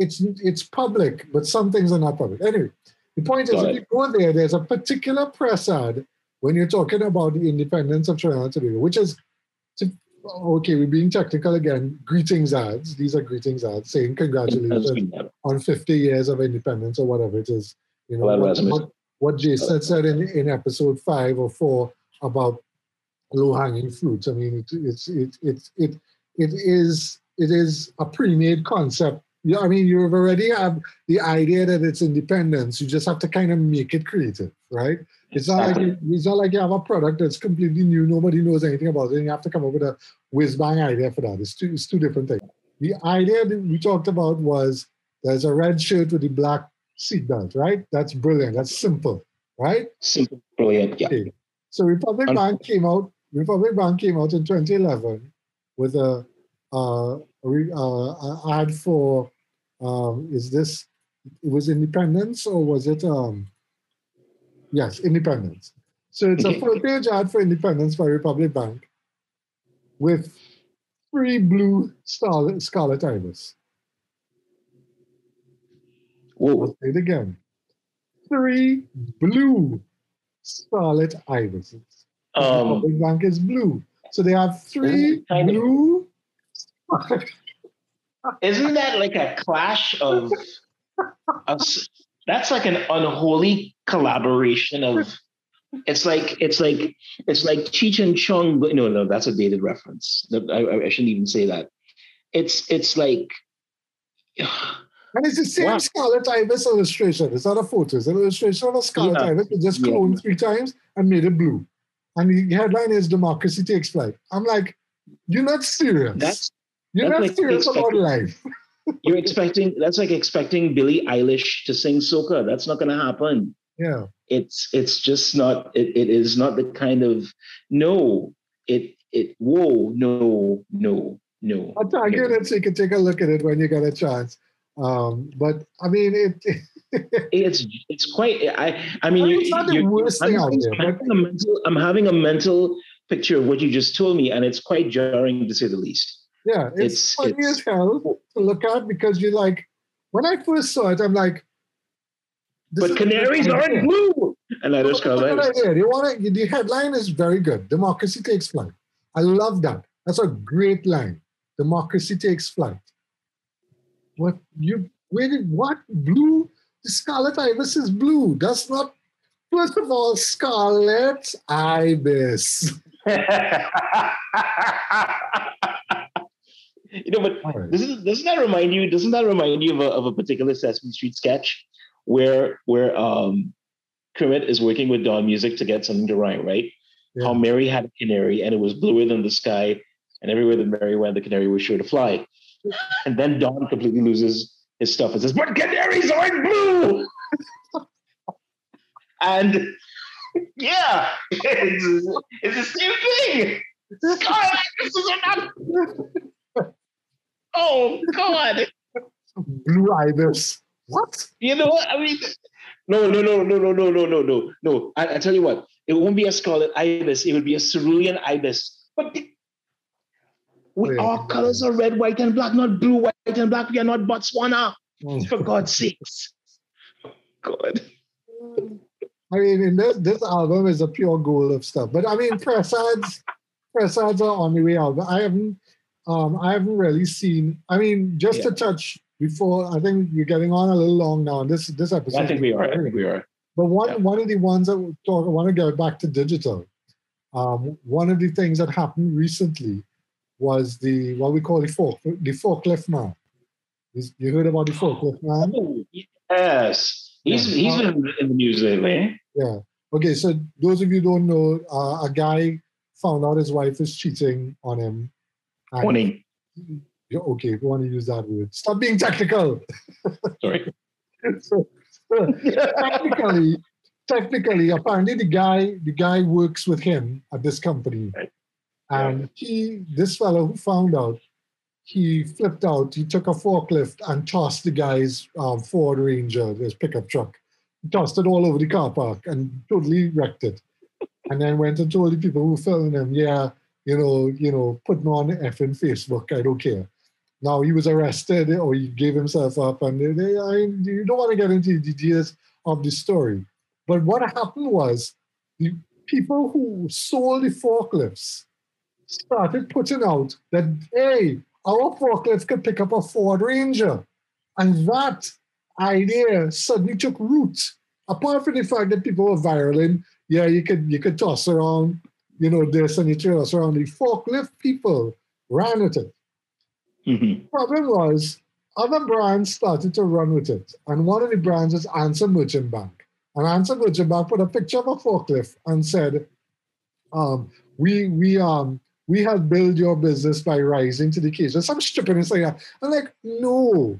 It's it's public, but some things are not public. Anyway, the point is, if you go there, there's a particular press ad when you're talking about the independence of Trinidad and Tobago, which is, to, okay, we're being technical again, greetings ads. These are greetings ads saying congratulations on fifty years of independence or whatever it is. You know, well, what, what, what Jason said in, in episode five or four about low-hanging fruits. I mean, it, it's, it, it, it, it, is, it is a pre-made concept. Yeah, I mean, you've already have the idea that it's independence. You just have to kind of make it creative, right? It's not exactly. like you, it's not like you have a product that's completely new. Nobody knows anything about it. And you have to come up with a whiz-bang idea for that. It's two, it's two different things. The idea that we talked about was there's a red shirt with a black seatbelt, right? That's brilliant. That's simple, right? Simple, brilliant, yeah. Okay. So Republic and- Bank came out. Republic Bank came out in twenty eleven with a. Uh, Uh, an ad for um, is this? It was independence, or was it? Um, yes, independence. So it's a full-page ad for independence by Republic Bank with three blue star- scarlet ibis. Whoa! I'll say it again. Three blue scarlet ibis. Um, Republic Bank is blue, so they have three blue. Isn't that like a clash of, of? That's like an unholy collaboration of. It's like it's like it's like Cheech and Chong. No, no, that's a dated reference. I, I shouldn't even say that. It's it's like. And it's the same wow. Scarlet Ibis illustration. It's not a photo. It's an illustration of a Scarlet yeah. Ibis. It's just cloned yeah. three times and made it blue. And the headline is "Democracy Takes Flight." I'm like, you're not serious. That's. You're that's not like serious about life. You're expecting, that's like expecting Billie Eilish to sing soca. That's not going to happen. Yeah. It's it's just not, it, it is not the kind of, no, it, it whoa, no, no, no. I'll tag you in it so you can take a look at it when you get a chance. Um, but I mean, it. it's it's quite, I I mean, I mean it's not the worst thing out there. I'm having, a mental, I'm having a mental picture of what you just told me, and it's quite jarring to say the least. Yeah, it's, it's funny it's, as hell to look at because you're like, when I first saw it, I'm like, but canaries aren't blue. And I just got it. The headline is very good. Democracy takes flight. I love that. That's a great line. Democracy takes flight. What you where did what blue? The Scarlet Ibis is blue. That's not first of all, Scarlet Ibis. You know, but right. this is, doesn't that remind you? Doesn't that remind you of a, of a particular Sesame Street sketch, where where um, Kermit is working with Don Music to get something to rhyme, right? Yeah. How Mary had a canary and it was bluer than the sky, and everywhere that Mary went, the canary was sure to fly. And then Don completely loses his stuff and says, "But canaries aren't blue." And yeah, it's, it's the same thing. Scarlet Ibises are not. Oh God! Blue Ibis. What? You know what? I mean, no, no, no, no, no, no, no, no, no, no. I, I tell you what. It won't be a scarlet ibis. It would be a cerulean ibis. But the, we, our colors are red, white, and black, not blue, white, and black. We are not Botswana, mm. for God's sakes. God. I mean, this this album is a pure gold of stuff. But I mean, Prasad's Prasad's are on the way out. I haven't, um, I haven't really seen. I mean, just yeah. to touch before. I think you're getting on a little long now. This this episode. I think we are. I think we are. But one yeah. one of the ones that we talk. I want to go back to digital. Um, one of the things that happened recently was the what we call the fork the forklift man. You heard about the forklift man? Oh, yes. He's, he's been in the news lately. Yeah. Okay, so those of you who don't know, uh, a guy found out his wife is cheating on him. Warning. Okay, if you want to use that word. Stop being technical. Sorry. so, so technically, technically, apparently the guy, the guy works with him at this company. Right. And yeah. he, this fellow who found out, he flipped out, he took a forklift and tossed the guy's uh, Ford Ranger, his pickup truck. He tossed it all over the car park and totally wrecked it. And then went and told the people who filmed him, yeah, you know, you know, putting on effing Facebook, I don't care. Now he was arrested or he gave himself up. And they, they, I, you don't want to get into the details of the story. But what happened was the people who sold the forklifts started putting out that, hey, our forklift could pick up a Ford Ranger. And that idea suddenly took root. Apart from the fact that people were viraling, yeah, you could you could toss around, you know, this and you toss around. The forklift people ran with it. Mm-hmm. The problem was other brands started to run with it. And one of the brands was Answer Merchant Bank. And Answer Merchant Bank put a picture of a forklift and said, um, we, we, um, we have built your business by rising to the occasion. Some stripping and like that. I'm like, no,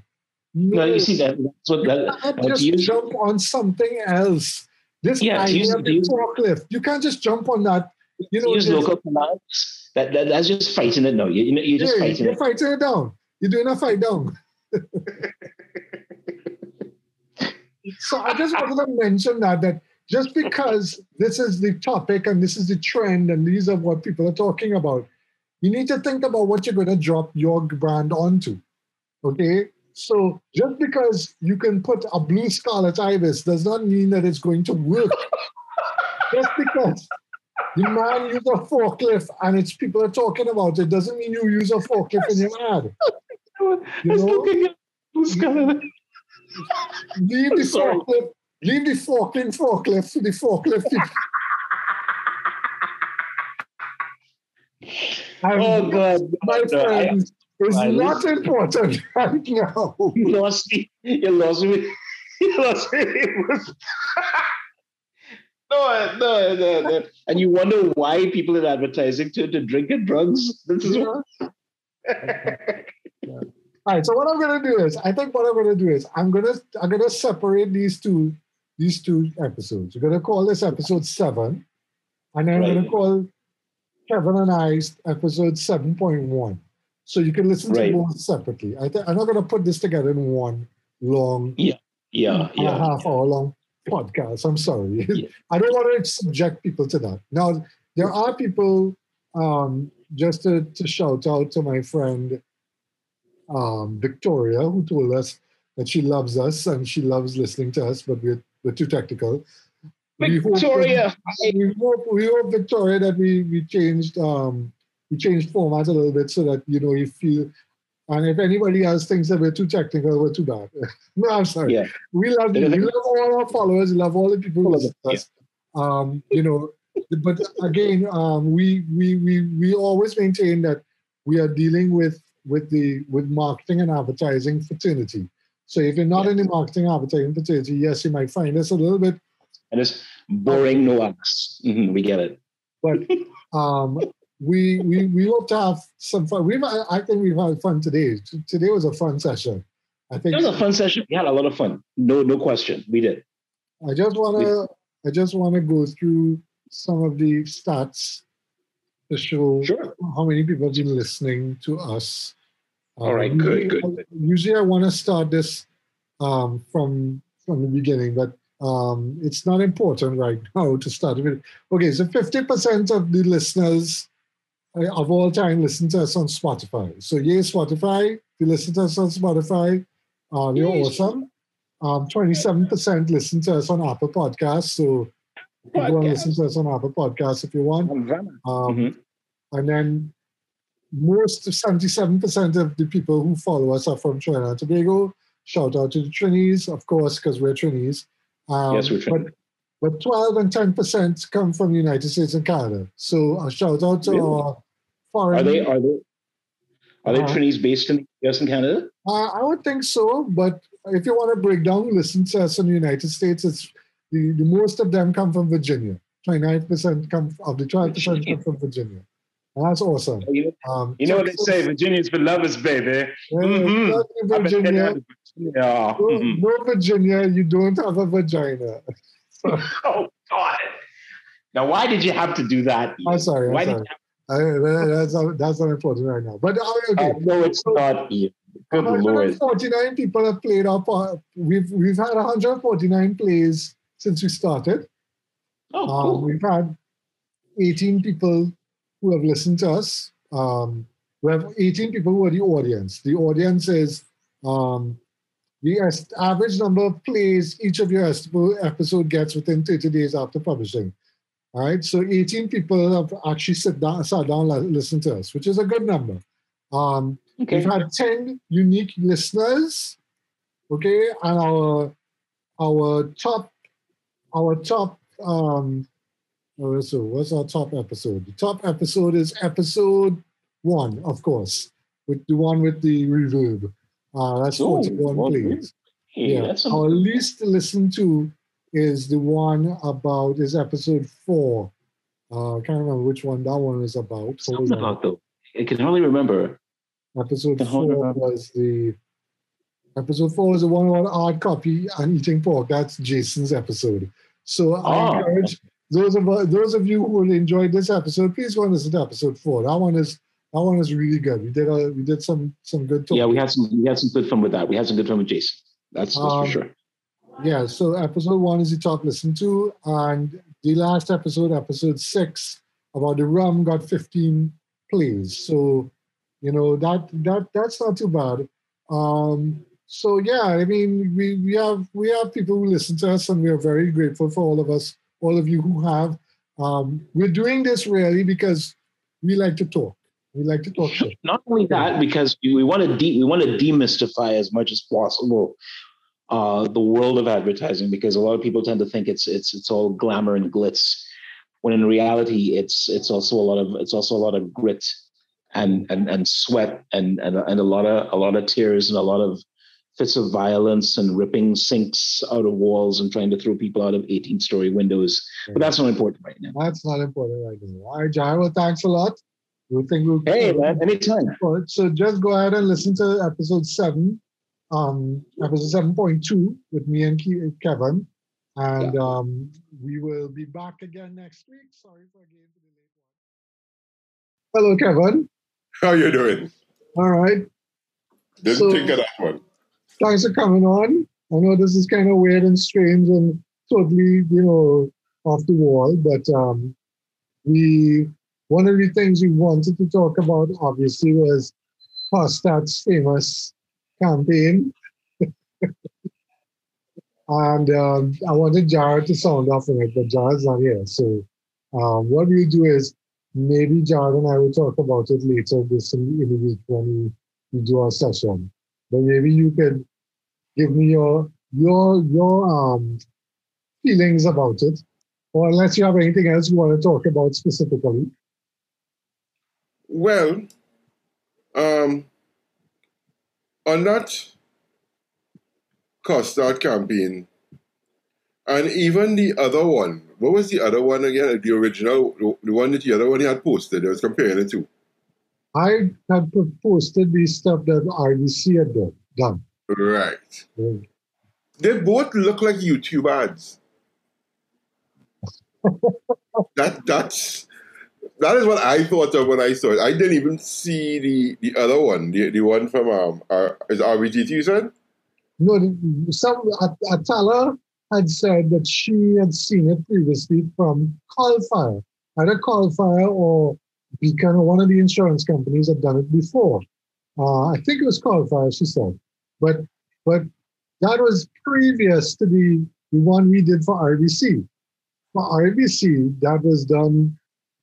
no. No, you see that. That's what that, can't just you, jump on something else. This yeah, idea use, of the forklift, you can't just jump on that. You know, use local commands. That, that that's just fighting it now. You, you know, you're just yeah, fighting you're it. You're fighting it down. You're doing a fight down. So I just wanted to mention that that. Just because this is the topic and this is the trend and these are what people are talking about, you need to think about what you're going to drop your brand onto, okay? So just because you can put a blue scarlet ibis does not mean that it's going to work. Just because the man used a forklift and it's people are talking about it doesn't mean you use a forklift in your ad. You know? Looking at blue scarlet. Leave the forklift. Leave the forklift, forklift, the forklift. Oh, God. My no, friend, it's not I important right now. You lost me. You lost me. You lost me. no, no, no, no. And you wonder why people are advertising to, to drink and drugs. This is what. Yeah. All right, so what I'm going to do is, I think what I'm going to do is, I'm going to, I'm going to separate these two. These two episodes. We're going to call this episode seven, and then right. I'm going to call Kevin and I's episode seven point one. So you can listen right. to both separately. I th- I'm not going to put this together in one long, yeah, yeah, yeah, a half yeah. hour long podcast. I'm sorry. Yeah. I don't want to subject people to that. Now, there are people, um, just to, to shout out to my friend um, Victoria, who told us that she loves us and she loves listening to us, but we're We're too technical. Victoria, we hope, we hope, we hope Victoria that we we changed um, we changed format a little bit so that you know you feel. And if anybody else thinks that we're too technical, we're too bad. No, I'm sorry. Yeah. We love you. We love all our followers. We love all the people who listen to us. Yeah. Um, you know, but again, um, we we we we always maintain that we are dealing with with the with marketing and advertising fraternity. So if you're not yeah. in the marketing, advertising, fraternity, yes, you might find this a little bit. And it's boring nuance. Mm-hmm, we get it. But um, we we we hope to have some fun. We've I think we've had fun today. Today was a fun session. I think it was a fun session. We had a lot of fun. No, no question. We did. I just wanna I just wanna go through some of the stats to show sure. how many people have been listening to us. All right, um, good, usually, good. Usually I want to start this um, from from the beginning, but Um, it's not important right now to start with. Okay, so fifty percent of the listeners of all time listen to us on Spotify. So yay, Spotify. You listen to us on Spotify. Um, you're awesome. Um, twenty-seven percent listen to us on Apple Podcasts. So you can go and listen to us on Apple Podcasts if you want. Um, mm-hmm. And then most of seventy-seven percent of the people who follow us are from Trinidad and Tobago. Shout out to the Trinies, of course, because we're Trinies. Um, yes, we're Trinies. But, but twelve and ten percent come from the United States and Canada. So a shout out to really? our foreign... Are they, are they, are they uh, Trinies based in the U S and Canada? Uh, I would think so, but if you want to break down, listen to us in the United States, it's the, the most of them come from Virginia. twenty-nine percent come of the twelve percent come from Virginia. That's awesome. You know, um, you know what they say, Virginia's for lovers, baby. Yeah, mm-hmm. Virginia, yeah. No, mm-hmm. no Virginia, you don't have a vagina. So. Oh, God. Now, why did you have to do that? Ian? I'm sorry. I'm why sorry. Did you have to- I, that's, not, that's not important right now. But okay. Oh, no, it's so, not, Ian. Good one hundred forty-nine Lord. People have played our part. We've, we've had one hundred forty-nine plays since we started. Oh, cool. Um, we've had eighteen people who have listened to us. Um, we have eighteen people who are the audience. The audience is um, the est- average number of plays each of your est- episode gets within thirty days after publishing. All right, so eighteen people have actually sit down, sat down and listened to us, which is a good number. Um, okay. We've had ten unique listeners, okay, and our our top our top. Um, So what's our top episode? The top episode is episode one, of course, with the one with the reverb. Uh, that's Ooh, forty-one well, plays. Hey, yeah. That's our least listened to is the one about, is episode four. Uh, I can't remember which one that one is about. Something about though. I can only remember. Episode four remember. was the, episode four is the one about hard copy and eating pork. That's Jason's episode. So oh. I encourage... Those of uh, those of you who enjoyed this episode, please go and listen to episode four. That one is that one is really good. We did a, we did some some good talk. Yeah, we had some we had some good fun with that. We had some good fun with Jason. That's, that's um, for sure. Yeah. So episode one is the top listened to, and the last episode, episode six about the rum, got fifteen plays. So you know that that that's not too bad. Um, so yeah, I mean we we have we have people who listen to us, and we are very grateful for all of us. all of you who have. Um, we're doing this really because we like to talk. We like to talk. Shit. Not only that, because we, we want to de- we want to demystify as much as possible uh, the world of advertising, because a lot of people tend to think it's it's it's all glamour and glitz, when in reality it's it's also a lot of it's also a lot of grit and and and sweat and and, and a lot of a lot of tears and a lot of fits of violence and ripping sinks out of walls and trying to throw people out of eighteen-story windows. Right. But that's not important right now. That's not important right now. All right, Jared, well, thanks a lot. You think we'll hey, man, anytime. So just go ahead and listen to episode seven, um, episode seven point two with me and Kevin. And yeah. um, we will be back again next week. Sorry for again for the late one. Hello, Kevin. How you doing? All right. Didn't so, think of that one. Thanks for coming on. I know this is kind of weird and strange and totally, you know, off the wall, but um, we, one of the things we wanted to talk about, obviously, was CarStat's famous campaign. And um, I wanted Jared to sound off on it, but Jared's not here. So um, what we'll do is maybe Jared and I will talk about it later this in the week when we, we do our session. But maybe you could give me your your your um, feelings about it, or unless you have anything else you want to talk about specifically. Well, um, on that CarStat campaign, and even the other one. What was the other one again? The original, the one that the other one had posted. I was comparing the two. I had posted the stuff that R B C had done. done. Right. Mm. They both look like YouTube ads. that that's that is what I thought of when I saw it. I didn't even see the, the other one, the, the one from um, R, is R B T T, you said? No, some At- Atala had said that she had seen it previously from Colfire. Either Colfire or Beacon or one of the insurance companies had done it before. Uh, I think it was Colfire, she said. But but that was previous to the, the one we did for R B C. For R B C, that was done,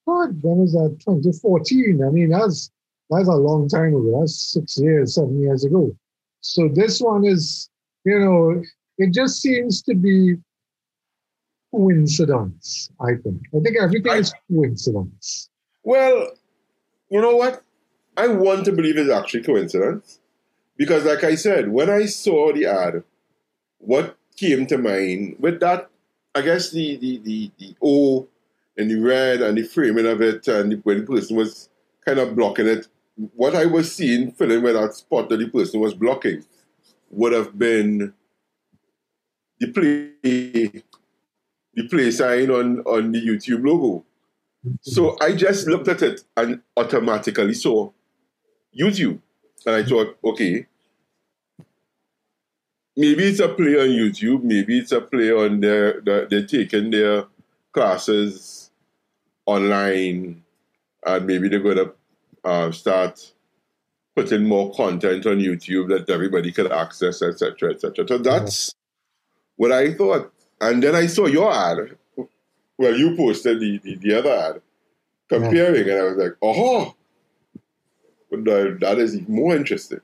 God, when was that? twenty fourteen. I mean, that's that's a long time ago. That's six years, seven years ago. So this one is, you know, it just seems to be coincidence, I think. I think everything I, is coincidence. Well, you know what? I want to believe it's actually coincidence. Because like I said, when I saw the ad, what came to mind with that, I guess the the, the, the O and the red and the framing of it and the, when the person was kind of blocking it, what I was seeing filling with that spot that the person was blocking would have been the play, the play sign on, on the YouTube logo. So I just looked at it and automatically saw YouTube. And I thought, okay, maybe it's a play on YouTube. Maybe it's a play on their, their they're taking their classes online. And maybe they're going to uh, start putting more content on YouTube that everybody can access, et cetera, et cetera. So that's what I thought. And then I saw your ad. Well, you posted the, the, the other ad comparing, yeah. And I was like, oh, that is even more interesting.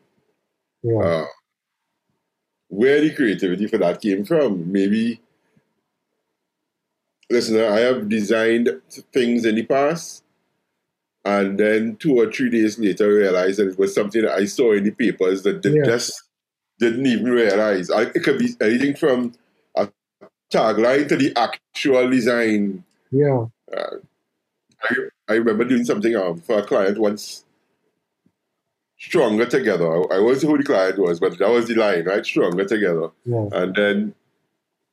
Yeah. Uh, where the creativity for that came from. Maybe, listen, I have designed things in the past, and then two or three days later, I realized that it was something that I saw in the papers that they yeah. just didn't even realize. I, it could be anything from a tagline to the actual design. Yeah. Uh, I, I remember doing something um, for a client once. Stronger together. I wasn't who the client was, but that was the line, right? Stronger together. Yeah. And then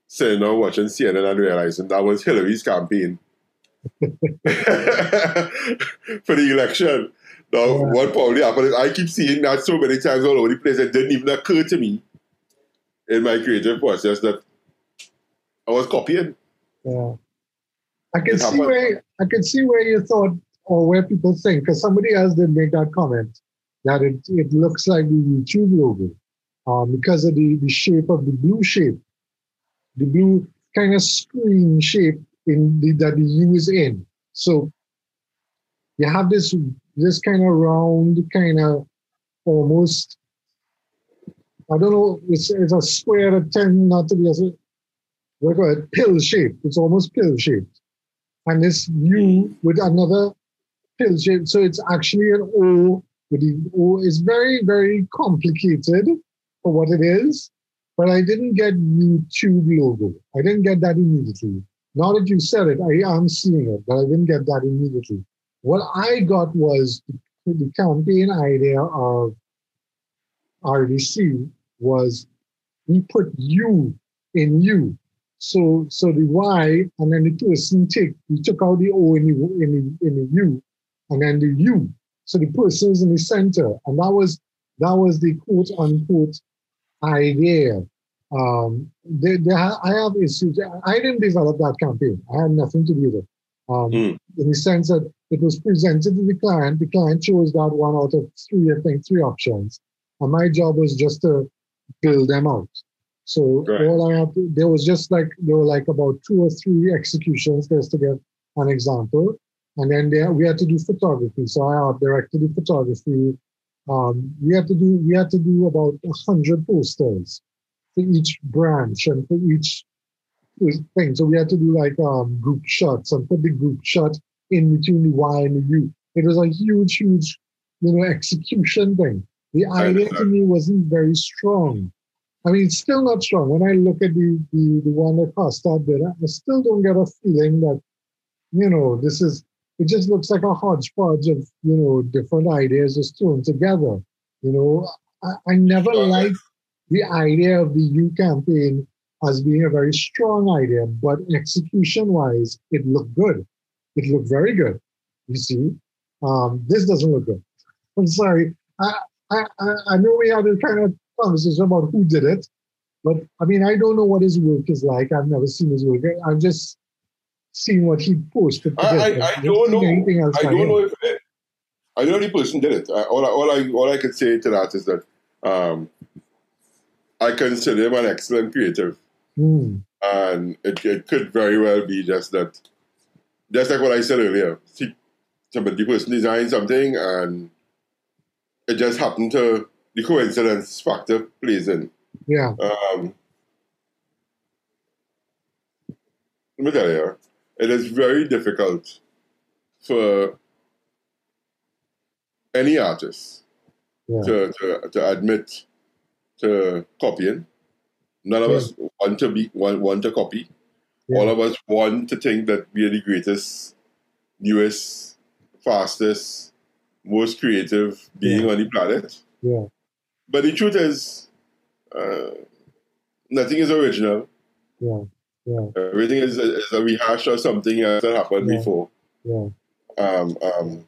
sitting down watching C N N and realizing that was Hillary's campaign for the election. Now, yeah. What probably happened is I keep seeing that so many times all over the place, it didn't even occur to me in my creative process that I was copying. Yeah. I can see where I can see where you thought or where people think, because somebody else did make that comment. That it, it looks like the YouTube logo um, because of the, the shape of the blue shape, the blue kind of screen shape in the, that the U is in. So you have this this kind of round, kind of almost, I don't know, it's, it's a square that tends not to be as a what do you call it, pill shape. It's almost pill shaped, and this U with another pill shape. So it's actually an O. But it's very, very complicated for what it is. But I didn't get YouTube logo. I didn't get that immediately. Now that you said it, I am seeing it, but I didn't get that immediately. What I got was the, the campaign idea of R B C was we put U in U. So so the Y, and then the person take, we took out the O in the, in the, in the U, and then the U. So the person is in the center, and that was that was the quote unquote idea. Um, they, they ha- I have issues. I didn't develop that campaign. I had nothing to do with it. Um, mm. In the sense that it was presented to the client. The client chose that one out of three, I think, three options, and my job was just to build them out. So right. all I had to, there was just like there were like about two or three executions just to get an example. And then there, we had to do photography. So I art directed the photography. Um, we had to do we had to do about one hundred posters for each branch and for each thing. So we had to do like um, group shots and put the group shot in between the Y and the U. It was a huge, huge, you know, execution thing. The idea to me wasn't very strong. I mean, it's still not strong. When I look at the the, the one that CarStat did, I still don't get a feeling that, you know, this is. It just looks like a hodgepodge of, you know, different ideas just thrown together. You know, I, I never liked the idea of the U campaign as being a very strong idea, but execution-wise, it looked good. It looked very good. You see, um, this doesn't look good. I'm sorry. I I I know we had a kind of conversation about who did it, But I mean, I don't know what his work is like. I've never seen his work. I've just seen what he posted. I, I, I don't know. Anything else I don't him. know if it, I don't know if the person did it. I, all, I, all I all I can say to that is that um, I consider him an excellent creative, mm. and it, it could very well be just that. Just like what I said earlier, see, somebody person designed something, and it just happened to the coincidence factor plays in. Yeah. Um, let me tell you, it is very difficult for any artist yeah. to, to to admit to copying. None of yeah. us want to be want, want to copy. Yeah. All of us want to think that we are the greatest, newest, fastest, most creative being yeah. on the planet. Yeah. But the truth is, uh, nothing is original. Yeah. Yeah. Everything is, is a rehash of something else that happened yeah. before. Yeah. Um. Um.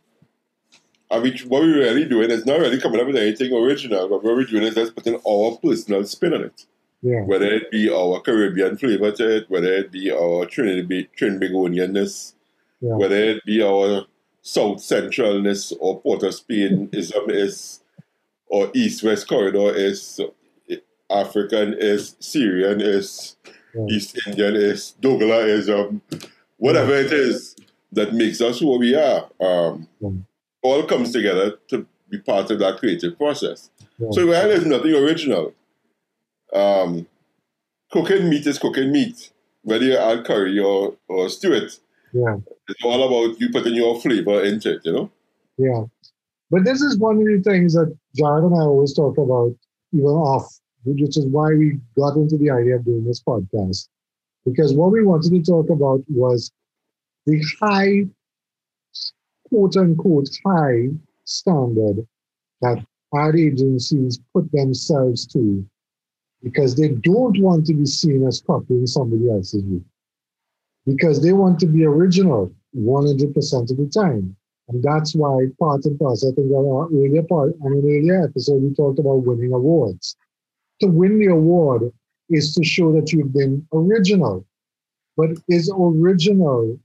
And we, what we're really doing is not really coming up with anything original. But what we're doing is just putting our personal spin on it. Yeah. Whether it be our Caribbean flavor to it, whether it be our Trinidad, Trinbagonianness, yeah. whether it be our South Centralness or Port of Spain ism is, or East West Corridor is, African is, Syrian is, yeah. East Indian is, Dogla ism, whatever yeah. it is that makes us who we are, um, yeah. all comes together to be part of that creative process. Yeah. So, well, there's nothing original. Um, cooking meat is cooking meat, whether you add curry or, or stew it. Yeah. It's all about you putting your flavor into it, you know? Yeah. But this is one of the things that Jared and I always talk about, even off, which is why we got into the idea of doing this podcast. Because what we wanted to talk about was the high, quote-unquote, high standard that ad agencies put themselves to, because they don't want to be seen as copying somebody else's work, because they want to be original one hundred percent of the time. And that's why part and parcel, I think on an earlier part, on an earlier episode, we talked about winning awards. To win the award is to show that you've been original. But is original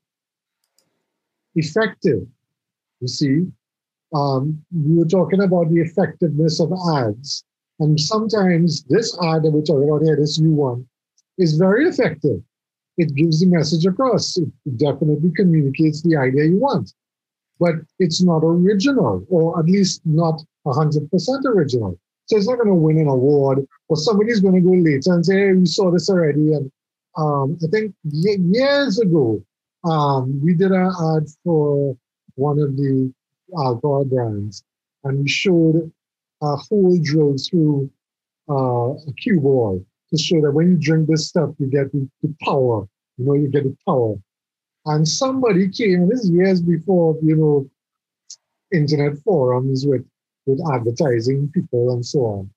effective? You see, um, we were talking about the effectiveness of ads. And sometimes this ad that we're talking about here, this new one, is very effective. It gives the message across. It definitely communicates the idea you want. But it's not original, or at least not one hundred percent original. So it's not going to win an award, or somebody's going to go later and say, hey, we saw this already. And um, I think years ago, um, we did an ad for one of the alcohol brands, and we showed a hole drilled through uh, a cue ball to show that when you drink this stuff, you get the, the power. You know, you get the power. And somebody came, this is years before, you know, internet forums with, with advertising people and so on.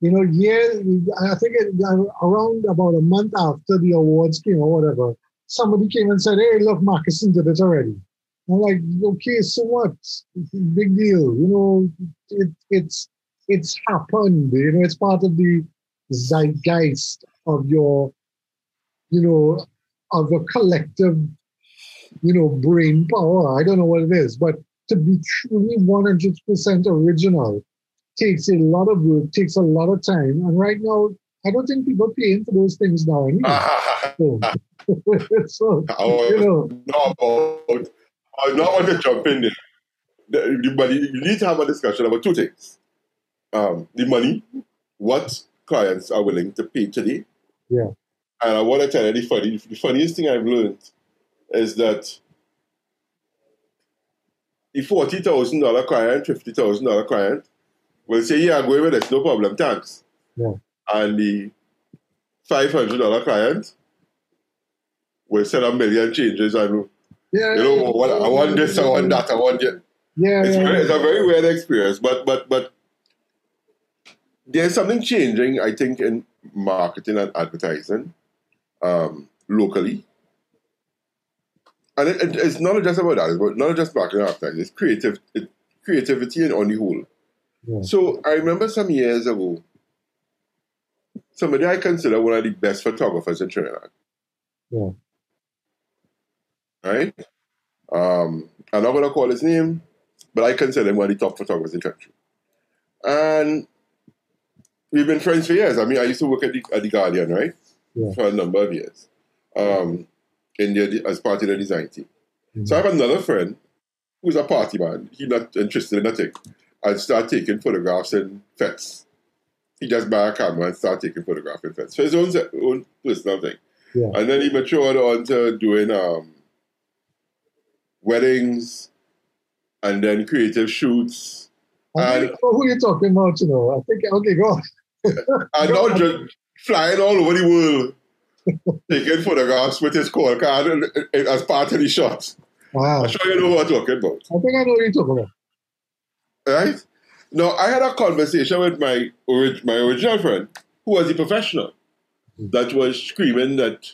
You know, years, I think it, around about a month after the awards came or whatever, somebody came and said, hey, look, Markeson did it already. I'm like, okay, so what? Big deal. You know, it, it's, It's happened, you know, it's part of the zeitgeist of your, you know, of a collective, you know, brain power. I don't know what it is, but to be truly one hundred percent original takes a lot of work, takes a lot of time. And right now, I don't think people are paying for those things now anymore. So, you know. No, I don't want to jump in there. But you need to have a discussion about two things. Um, the money, what clients are willing to pay today. Yeah. And I want to tell you the, funny, the funniest thing I've learned is that the forty thousand dollars client, fifty thousand dollars client will say, yeah, go with it, no problem, thanks. Yeah. And the five hundred dollars client will sell a million changes and, yeah, you know, yeah, what, yeah, I want yeah, this, yeah. I want that, I want that. Yeah, it's, yeah, very, yeah. it's a very weird experience, but, but, but, there's something changing, I think, in marketing and advertising um, locally. And it, it, it's not just about that. It's about not just marketing and advertising. It's creative, it, creativity and on the whole. Yeah. So I remember some years ago, somebody I consider one of the best photographers in Trinidad. Yeah. Right? Um, I'm not going to call his name, but I consider him one of the top photographers in the country. And we've been friends for years. I mean, I used to work at the, at the Guardian, right? Yeah. For a number of years. Um, in the, as part of the design team. Mm-hmm. So I have another friend who's a party man. He's not interested in nothing. I'd start taking photographs in fets. He just buy a camera and start taking photographs in fets. For his own, own personal thing. Yeah. And then he matured onto doing um, weddings and then creative shoots. I and, know who are you talking about, you know? I think, okay, go on. And now just flying all over the world, taking photographs with his call card as part of the shot. Wow. I'm sure you know what I'm talking about. I think I know what you're talking about. Right? Now, I had a conversation with my, orig- my original friend, who was a professional, mm-hmm. that was screaming that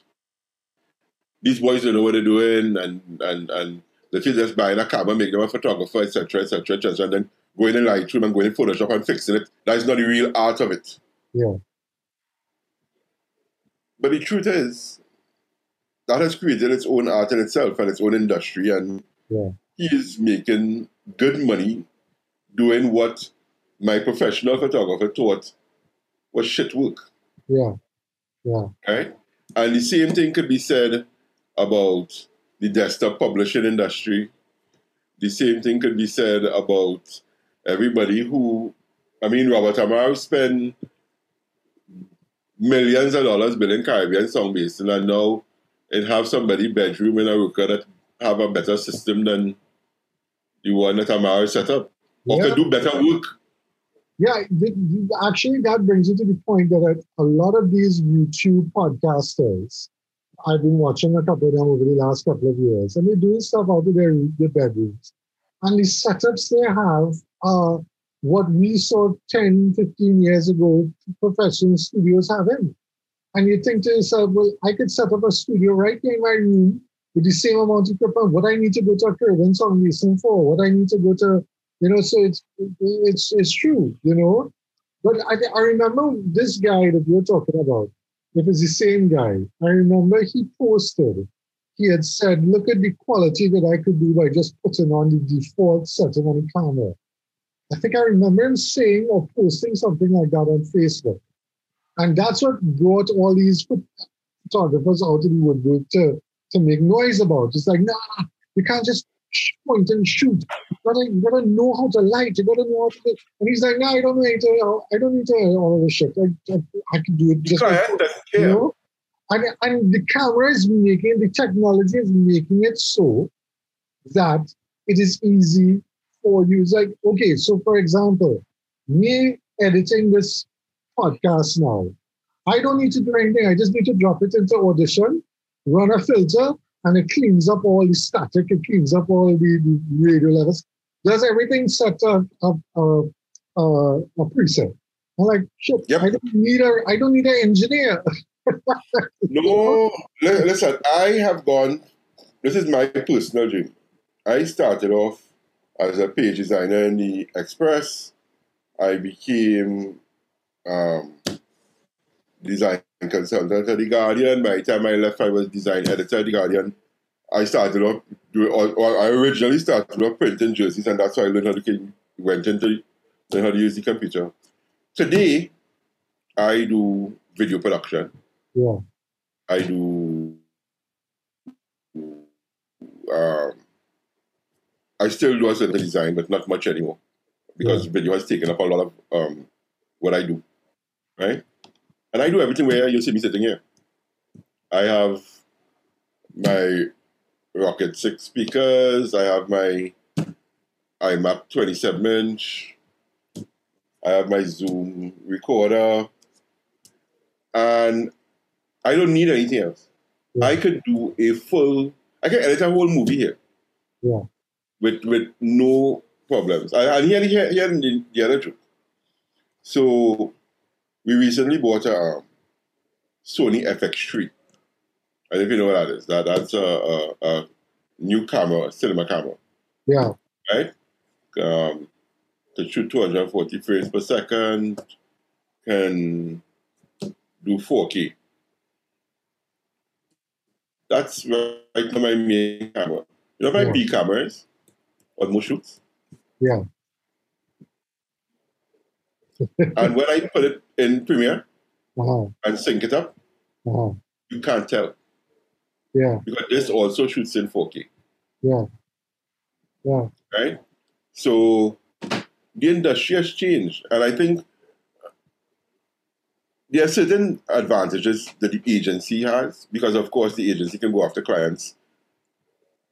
these boys don't know what they're doing, and, and, and the kids just buying a camera, make them a photographer, et cetera, et cetera, et cetera, and then going in Lightroom and going in Photoshop and fixing it. That is not the real art of it. Yeah. But the truth is, that has created its own art in itself and its own industry, and yeah. he is making good money doing what my professional photographer thought was shit work. Yeah, yeah. Right? And the same thing could be said about the desktop publishing industry. The same thing could be said about everybody who, I mean, Robert Amaro spent millions of dollars building Caribbean Song Basin, and now it have somebody's bedroom in a worker that have a better system than the one that Amaro set up. Or yeah. can do better work. Yeah, actually, that brings you to the point that a lot of these YouTube podcasters, I've been watching a couple of them over the last couple of years, and they're doing stuff out of their, their bedrooms. And the setups they have are what we saw ten, fifteen years ago professional studios having. And you think to yourself, well, I could set up a studio right here in my room with the same amount of equipment. What I need to go to a Caribbean Song Basin for, what I need to go to. You know, so it's it's it's true, you know. But I I remember this guy that you're talking about, it was the same guy. I remember he posted, he had said, look at the quality that I could do by just putting on the default setting on the camera. I think I remember him saying or posting something like that on Facebook. And that's what brought all these photographers out of the woodwork to, to make noise about. It's like, nah, you can't just point and shoot. You gotta, you gotta know how to light. You gotta know how to do. And he's like, no, nah, I don't need to. I don't need to all this shit. I, I, I can do it just. Because, you know? And and the camera is making the technology is making it so that it is easy for you. It's like, okay, so for example, me editing this podcast now, I don't need to do anything. I just need to drop it into Audition, run a filter. And it cleans up all the static, it cleans up all the, the radio levels, does everything set up a, a, a, a preset. I'm like, shit, yep. I don't need a, I don't need an engineer. No, listen, I have gone, this is my personal dream. I started off as a page designer in The Express. I became um, design consultant at The Guardian. By the time I left, I was design editor at The Guardian. I started up, or, or I originally started up printing jerseys, and that's how I learned how to went into learn how to use the computer. Today, I do video production. Yeah, I do. Um, I still do a certain design, but not much anymore because yeah. video has taken up a lot of um, what I do. Right. And I do everything where you see me sitting here. I have my Rocket six speakers. I have my iMac twenty-seven inch. I have my Zoom recorder. And I don't need anything else. Yeah. I could do a full, I can edit a whole movie here. Yeah. With with no problems. And here, here, here the other truth. So, we recently bought a um, Sony F X three. I don't know if you know what that is. That, that's a, a, a new camera, a cinema camera. Yeah. Right? Um, can shoot two hundred forty frames per second, can do four K. That's right now my main camera. You know my yeah. B cameras on most shoots? Yeah. And when I put it in Premiere uh-huh. and sync it up, uh-huh. you can't tell. Yeah. Because this also shoots in four K. Yeah. Yeah. Right? So the industry has changed. And I think there are certain advantages that the agency has, because of course the agency can go after clients.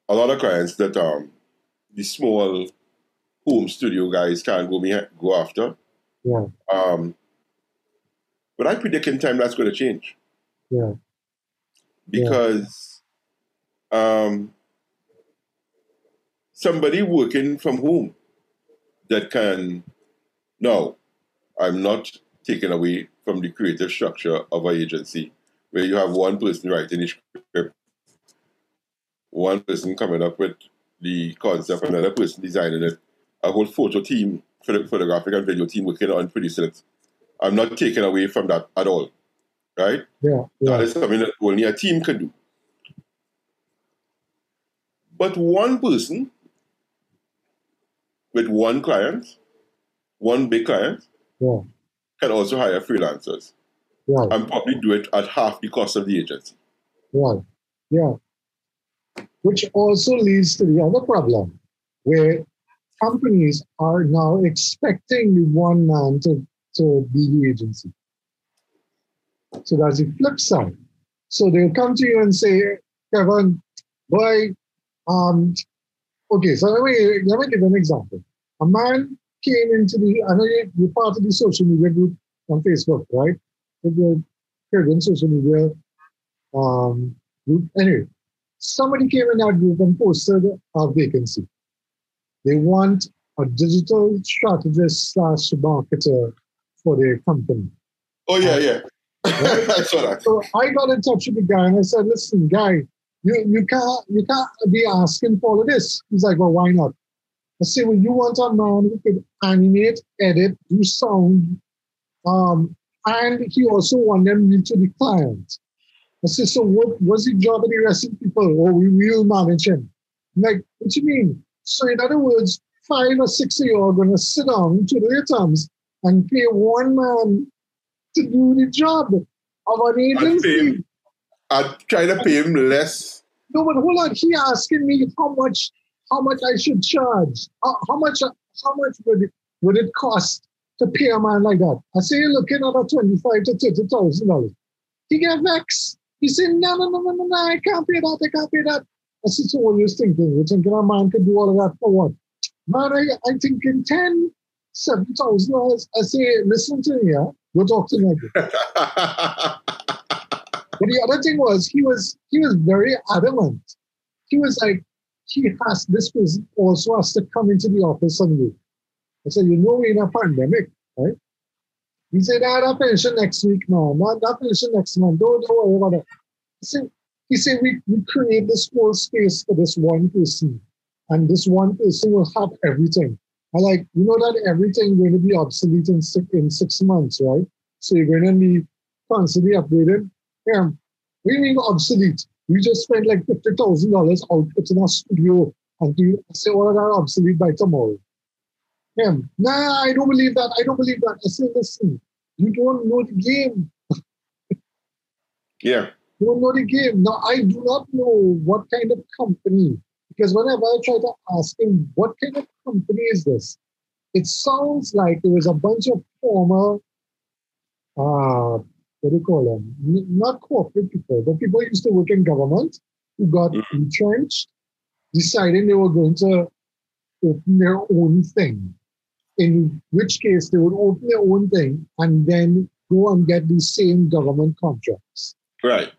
A lot of clients that um the small home studio guys can't go me go after. Yeah. Um, but I predict in time that's going to change. Yeah. Because yeah. Um, somebody working from home that can, no, I'm not taken away from the creative structure of our agency where you have one person writing the script, one person coming up with the concept, another person designing it, a whole photo team, photographic and video team working on producing it. I'm not taken away from that at all, right? Yeah, yeah. That is something that only a team can do. But one person with one client, one big client, yeah. can also hire freelancers yeah. and probably do it at half the cost of the agency. Right, yeah. Which also leads to the other problem where companies are now expecting the one man to, to be the agency. So that's the flip side. So they'll come to you and say, Kevin, boy, um, okay, so let me, let me give an example. A man came into the, I know you're part of the social media group on Facebook, right? With the Caribbean social media um, group. Anyway, somebody came in that group and posted a vacancy. They want a digital strategist slash marketer for their company. Oh, yeah, um, yeah. Right? I saw that. So I got in touch with the guy and I said, listen, guy, you, you, can't, you can't be asking for all of this. He's like, well, why not? I said, well, you want a man who could animate, edit, do sound. Um, and he also want them new to the client. I said, so what was the job of the rest of the people? Oh, we will manage him. I'm like, what do you mean? So in other words, five or six of you are going to sit down to their terms and pay one man to do the job of an agency. I'd try to pay him less. No, but hold on. He asking me how much, how much I should charge. How, how much, how much would it, would it cost to pay a man like that? I say, you're looking at about twenty-five to thirty thousand dollars. He get vexed. He said, no, no, no, no, no, no, I can't pay that. I can't pay that. I said, so what are you thinking? You're thinking a man could do all of that for what? Man, I, I think in ten, seven thousand dollars. I say, listen to me, yeah? We'll talk to you. But the other thing was, he was he was very adamant. He was like, he has, this person also has to come into the office someday. I said, you know, we're in a pandemic, right? He said, I had a pension next week now. Not that pension next month. Don't, don't worry about that. I said, he said, we, we create this whole space for this one person. And this one person will have everything. I'm like, you know that everything going to be obsolete in six, in six months, right? So you're going to be constantly updated. Yeah, we mean obsolete. We just spent like fifty thousand dollars out in our studio and do, say all of that obsolete by tomorrow. Yeah, nah, I don't believe that. I don't believe that. I say, listen, you don't know the game. Yeah. You don't know the game. Now, I do not know what kind of company, because whenever I try to ask him, what kind of company is this? It sounds like there was a bunch of former, uh, what do you call them? Not corporate people, but people used to work in government who got mm-hmm. entrenched, deciding they were going to open their own thing, in which case they would open their own thing and then go and get these same government contracts. Right.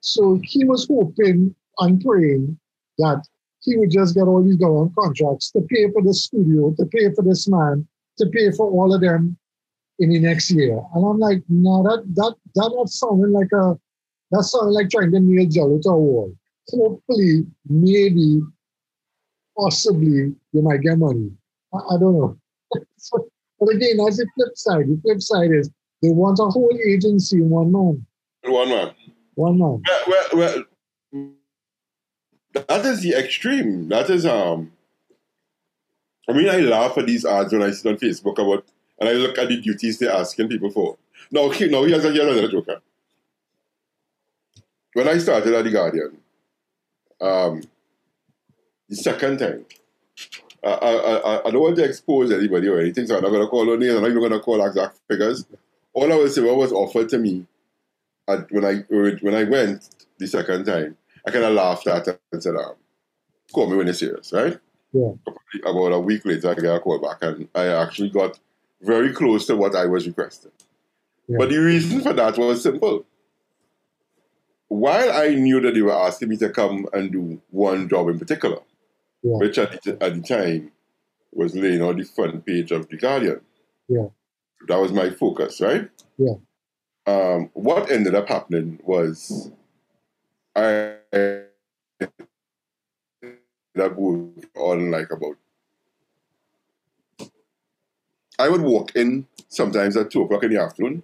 So he was hoping and praying that he would just get all these government contracts to pay for the studio, to pay for this man, to pay for all of them in the next year. And I'm like, no, that that that sounded like a that sounded like trying to nail jello to a wall. Hopefully, maybe, possibly, you might get money. I, I don't know. So, but again, that's the flip side. The flip side is They want a whole agency in one man. One man. One man. Well, well, well, that is the extreme. That is, um, I mean, I laugh at these ads when I sit on Facebook about, and I look at the duties they're asking people for. No, okay, no, here's another joker. When I started at The Guardian, um, the second time, I, I, I don't want to expose anybody or anything, so I'm not going to call on names, I'm not even going to call exact figures. All I will say, what was offered to me at, when I when I went the second time, I kind of laughed at it and said, um, call me when you're serious, right? Yeah. About a week later, I got a call back, and I actually got very close to what I was requesting. Yeah. But the reason for that was simple. While I knew that they were asking me to come and do one job in particular, yeah. which at the, at the time was laying on the front page of The Guardian. Yeah. That was my focus, right? Yeah. Um, what ended up happening was I ended up working on like about, I would walk in sometimes at two o'clock in the afternoon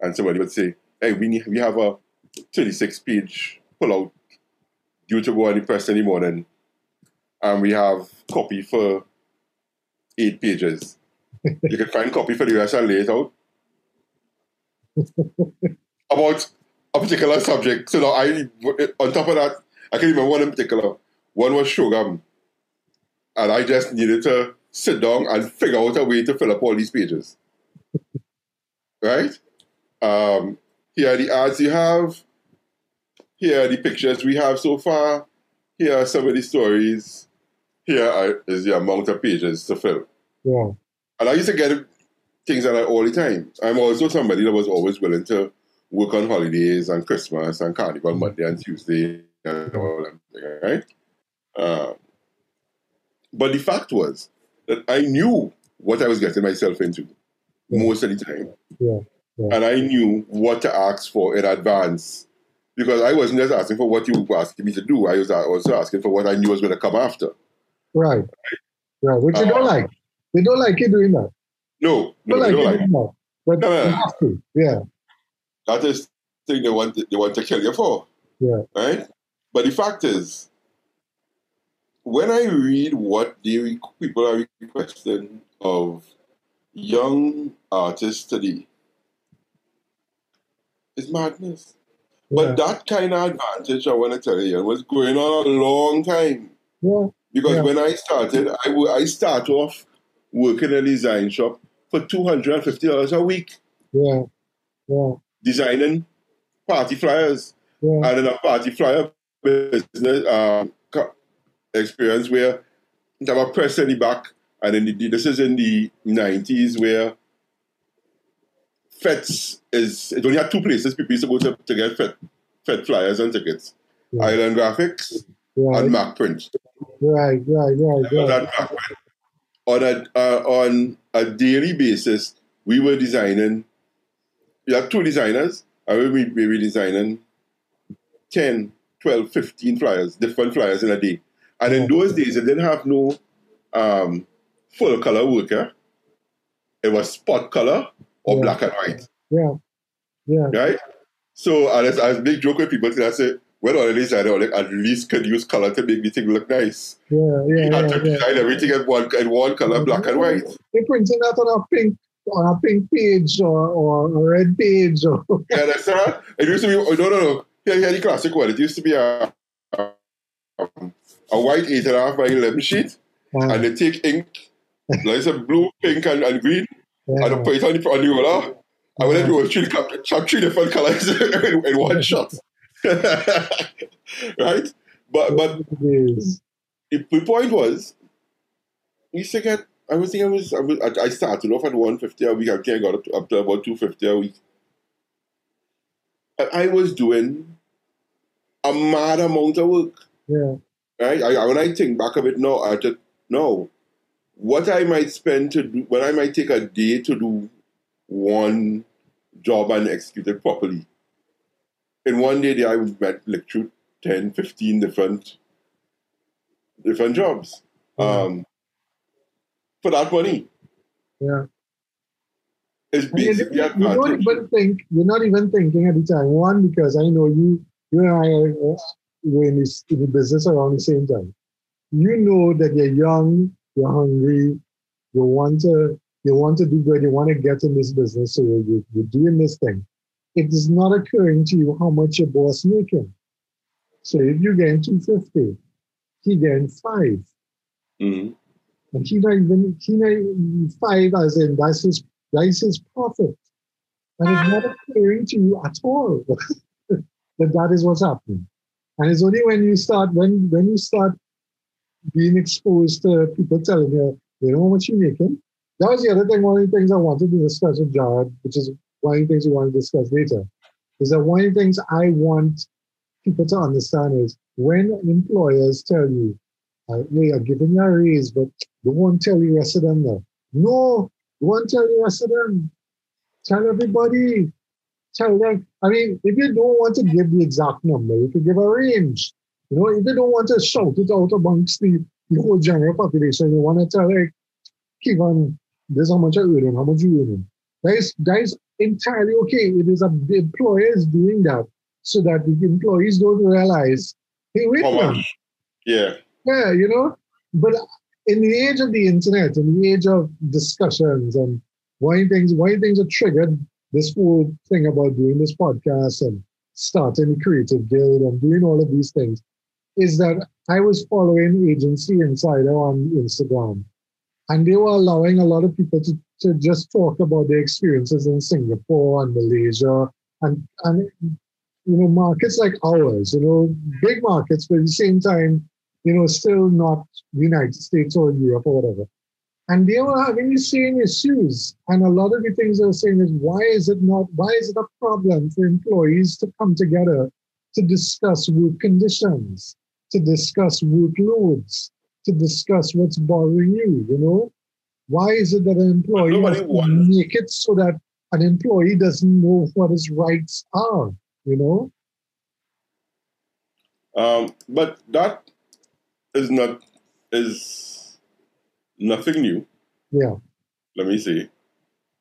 and somebody would say, hey, we need, we have a thirty-six page pull out due to go on the press in the morning, and we have copy for eight pages. You can find copy for the rest and lay it out about a particular subject. So now I, on top of that, I can remember one in particular. One was Shogun, and I just needed to sit down and figure out a way to fill up all these pages. Right? Um, here are the ads you have. Here are the pictures we have so far. Here are some of the stories. Here are, is the amount of pages to fill. Yeah. And I used to get things like that all the time. I'm also somebody that was always willing to work on holidays and Christmas and Carnival Monday and Tuesday and all that, right? Uh, but the fact was that I knew what I was getting myself into yeah. most of the time. Yeah. Yeah. And I knew what to ask for in advance, because I wasn't just asking for what you were asking me to do. I was also asking for what I knew was going to come after. Right. Right, right. Which you uh, don't like. They don't like you doing that. No, no, they don't like it. No, but no, no, no. You have to, yeah. That is the thing they want, they want to kill you for. Yeah. Right? But the fact is, when I read what the people are requesting of young artists today, it's madness. Yeah. But that kind of advantage, I want to tell you, was going on a long time. Yeah. Because yeah. when I started, I, w- I start off working in a design shop for two hundred fifty dollars a week. Yeah, yeah. Designing party flyers. Yeah. And in a party flyer business um, experience where they have a press in the back, and then the, this is in the nineties where F E Ts is, it only had two places people used to go to, to get F E T, F E T flyers and tickets. Yeah. Island Graphics right. and Mac Print. Right, right, right, right. On a uh, on a daily basis, we were designing. We had two designers, and we we were designing ten, twelve, fifteen flyers, different flyers in a day. And in those days, it didn't have no um, full color worker. It was spot color or yeah. black and white. Yeah, yeah. Right. So I I make joke with people that say, well, on a designer, at least could use color to make the thing look nice. Yeah, yeah, you had to yeah, design yeah. everything in one, in one color, black and white. They printed that on a pink, on a pink page or, or a red page. Or... yeah, that's right. It used to be, oh, no, no, no. Here, here, the classic one. It used to be a a, a white eight and a half by eleven sheet, wow. and they take ink, like some blue, pink, and, and green, yeah. and they put it on the, on the roller. And when yeah. it was three, three different colors in, in one shot. Right, but but the, the point was, we used to get. I was thinking I was I, was, I started off at one fifty a week. I think I got up to, up to about two fifty a week, and I was doing a mad amount of work. Yeah, right. I, I when I think back of it now, I just know what I might spend to do. When I might take a day to do one job and execute it properly. In one day, I would lecture ten, fifteen different, different jobs um, yeah. for that money. Yeah. It's busy. You, you don't even think, you're not even thinking at the time. One, because I know you, you and I are we're in, this, in the business around the same time. You know that you're young, you're hungry, you want to, you want to do good, you want to get in this business, so you're, you're doing this thing. It is not occurring to you how much your boss making. So if you're getting two hundred fifty, he getting five. Mm-hmm. And he not even, he not even five as in that's his, that's his profit. And it's not occurring to you at all that that is what's happening. And it's only when you start, when, when you start being exposed to people telling you, you know how much you're making. That was the other thing, one of the things I wanted to discuss with Jared, which is one of the things we want to discuss later, is that one of the things I want people to understand is when employers tell you, uh, hey, I'm giving you a raise, but they won't tell you the rest of them now. No, they won't tell you the rest of them. Tell everybody. Tell them. I mean, if you don't want to give the exact number, you can give a range. You know, if you don't want to shout it out amongst the, the whole general population, you want to tell, like, keep on, this is how much I earn, how much you earn. That is, that is entirely okay. It is a, the employer is doing that so that the employees don't realize, hey, wait oh, now. Yeah. Yeah, you know? But in the age of the internet, in the age of discussions and why things, why things are triggered, this whole thing about doing this podcast and starting the Creative Guild and doing all of these things, is that I was following Agency Insider on Instagram. And they were allowing a lot of people to, to just talk about their experiences in Singapore and Malaysia and, and, you know, markets like ours, you know, big markets, but at the same time, you know, still not the United States or Europe or whatever. And they were having the same issues. And a lot of the things they were saying is, why is it not, why is it a problem for employees to come together to discuss work conditions, to discuss workloads, to discuss what's bothering you, you know? Why is it that an employee make it so that an employee doesn't know what his rights are, you know? Um, but that is not, is nothing new. Yeah. Let me see.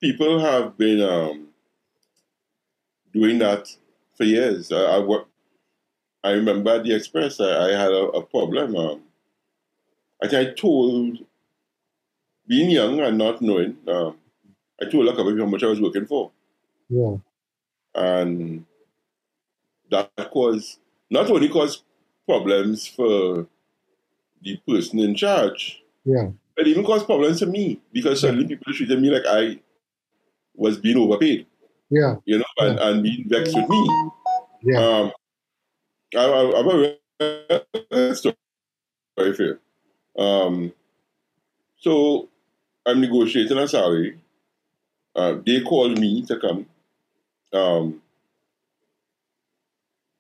People have been um, doing that for years. I, I, work, I remember at The Express, I, I had a, a problem. Um, I think I told, being young and not knowing, um, I told a couple of people how much I was working for. Yeah. And that caused, not only caused problems for the person in charge, yeah, but even caused problems to me, because suddenly people treated me like I was being overpaid. Yeah. You know, and, yeah. and being vexed with me. Yeah. Um, I, I, I've a real story here. Um, so I'm negotiating a salary. Uh, they call me to come. Um,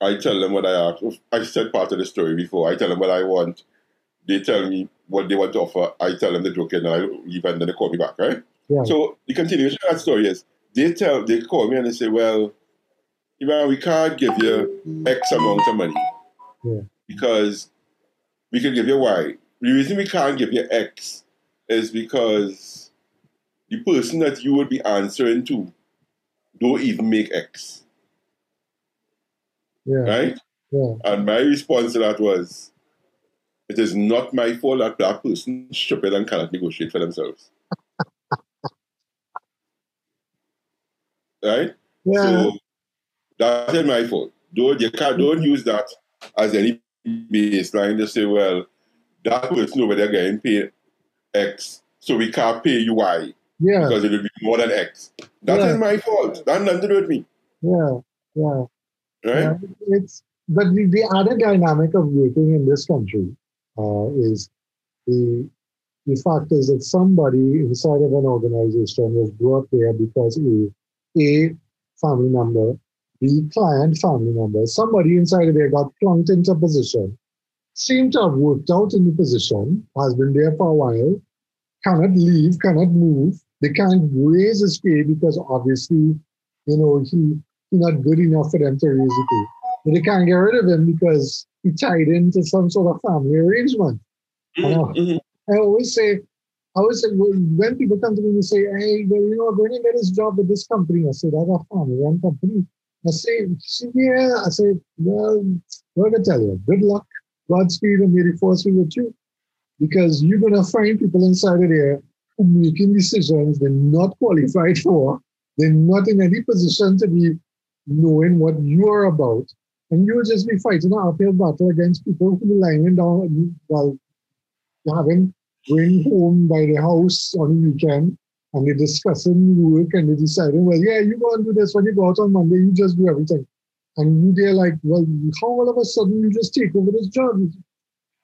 I tell them what I asked. I said part of the story before. I tell them what I want. They tell me what they want to offer. I tell them the joke and I leave, and then they call me back, right? Yeah. So the continuation of that story is they tell, they call me and they say, well, you know, we can't give you X amount of money, yeah, because we can give you Y. The reason we can't give you X is because the person that you would be answering to don't even make X. Yeah. Right? Yeah. And my response to that was, it is not my fault that that person is stupid and cannot negotiate for themselves. Right? Yeah. So that is my fault. Don't, you can't, don't use that as any baseline to say, well, that person over there getting paid X, so we can't pay you Y. Yeah. Because it will be more than X. That yeah. is my fault. That nothing to do with me. Yeah, yeah. Right? Yeah. It's, but the, the other dynamic of working in this country uh, is the, the fact is that somebody inside of an organization was brought there because A, A, family member, B, client family member, somebody inside of there got plunked into a position, seem to have worked out in the position, has been there for a while, cannot leave, cannot move. They can't raise his pay because obviously, you know, he he's not good enough for them to raise the pay. But they can't get rid of him because he tied into some sort of family arrangement. Mm-hmm. And I, I always say, How is it when people come to me and say, hey, well, you know, when he made his job with this company, I said, I got found one company. I say, yeah, I say, well, what did I tell you? Good luck, Godspeed, and may the force be with you. Because you're going to find people inside of there who are making decisions they're not qualified for. They're not in any position to be knowing what you're about. And you'll just be fighting an uphill battle against people who are lying down while having going home by the house on the weekend, and they're discussing work and they're deciding, well, yeah, you go and do this. When you go out on Monday, you just do everything. And you're like, well, how all of a sudden you just take over this job?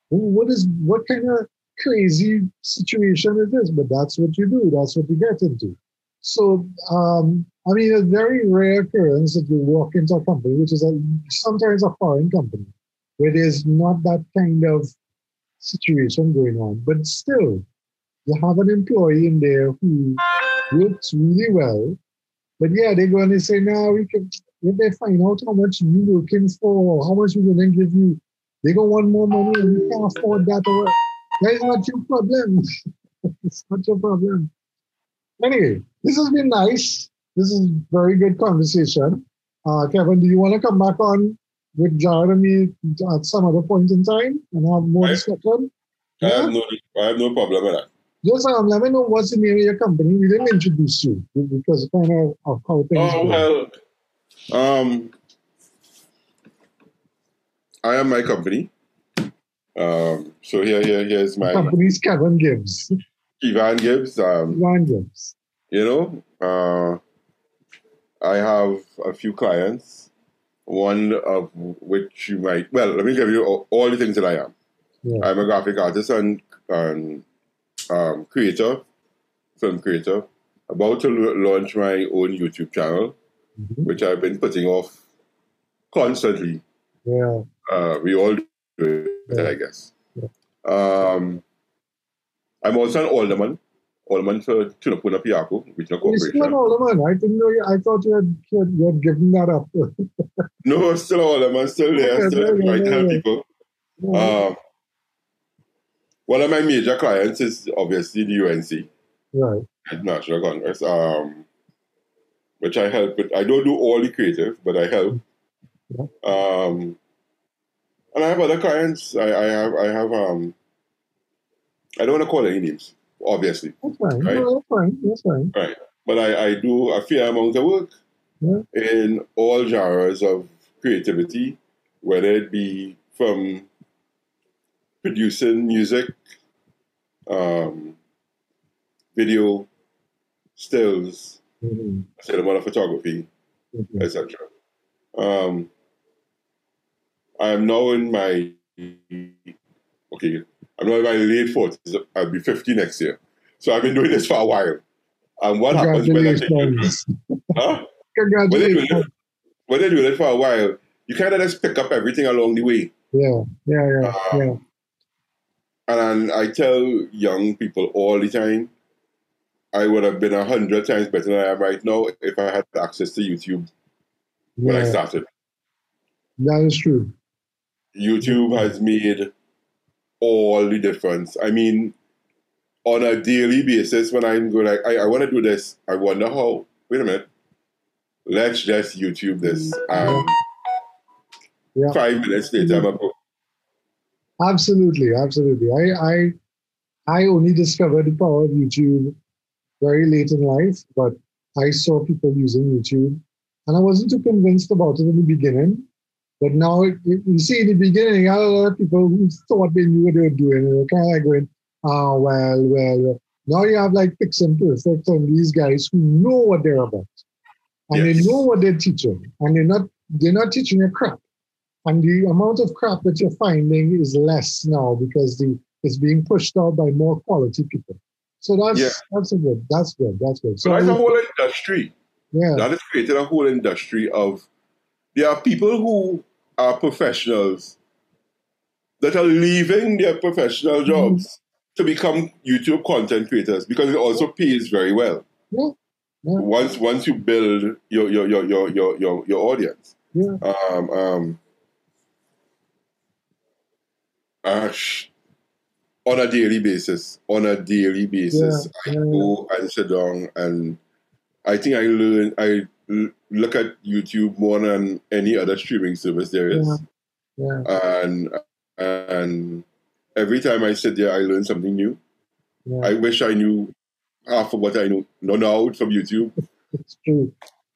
What is what kind of crazy situation is this? But that's what you do. That's what you get into. So, um, I mean, a very rare occurrence that you walk into a company, which is a, sometimes a foreign company, where there's not that kind of situation going on. But still, you have an employee in there who works really well. But yeah, they're going to say, no, we can, if they find out how much you're working for, how much we're going to give you, they're going to want more money and you can't afford that. Or, that is not your problem. It's not your problem. Anyway, this has been nice. This is very good conversation. Uh, Kevin, do you want to come back on with Jared and me at some other point in time and have more I, discussion? I, yeah? have no, I have no problem with that. Just um, let me know what's the name of your company. We didn't introduce you because kind of, of how things Oh, go. well, um, I am my company. Um, so here, here, here's my... The company's Kevin Gibbs. Kevin Gibbs. Um, Kevin Gibbs. You know, uh, I have a few clients, one of which you might... Well, let me give you all, all the things that I am. Yeah. I'm a graphic artist and, and um, creator, film creator, about to launch my own YouTube channel, mm-hmm. which I've been putting off constantly. Yeah. Uh, we all do it, yeah. I guess. Yeah. Um, I'm also an alderman. Alderman for Puna Piaku, which is a corporation. You're still an alderman. I didn't know you, I thought you had, you had, you had given that up. No, still an alderman, still there, yeah, still yeah, yeah, tell yeah. people. Yeah. Um, one of my major clients is obviously the U N C, right? National Congress, um, which I help with. I don't do all the creative, but I help. Yeah. Um, and I have other clients. I, I have, I have. Um, I don't want to call any names. Obviously. That's fine. Right? No, that's fine. That's fine. Right. But I, I do a fair amount of work yeah. in all genres of creativity, whether it be from producing music, um, video, stills, mm-hmm. I said about photography, mm-hmm. et cetera. Um, I am now in my okay. I'm not in my late forties. I'll be fifty next year. So I've been doing this for a while. And what happens when I take it? Huh? Congratulations. When they're doing it for a while, you kind of just pick up everything along the way. Yeah, yeah, yeah, uh, yeah. And I tell young people all the time, I would have been a hundred times better than I am right now if I had access to YouTube when yeah. I started. That is true. YouTube has made... all the difference. I mean, on a daily basis, when I'm going like, I, I want to do this, I wonder how. Wait a minute. Let's just YouTube this. Um, yeah. Five minutes later, I'm about. Absolutely, absolutely. I, I, I only discovered the power of YouTube very late in life, but I saw people using YouTube, and I wasn't too convinced about it in the beginning. But now, it, it, you see, in the beginning, a lot of people who thought they knew what they were doing, they were kind of like going, oh, well, well, well. Now you have like Pix and Perfect and these guys who know what they're about. And yes. they know what they're teaching. And they're not they're not teaching a crap. And the amount of crap that you're finding is less now because the it's being pushed out by more quality people. So that's yeah. that's a good, that's good, that's good. So that's a whole industry. Yeah. That has created a whole industry of, there are people who are professionals that are leaving their professional jobs mm-hmm. to become YouTube content creators because it also pays very well. Yeah. Yeah. Once once you build your your your your your your, your audience. Yeah. Um, um, uh, on a daily basis. On a daily basis, yeah, I yeah, go yeah. and sit down, and I think I learn. I look at YouTube more than any other streaming service there is, yeah. Yeah. and and every time I sit there, I learn something new. Yeah. I wish I knew half of what I know now from YouTube. It's true.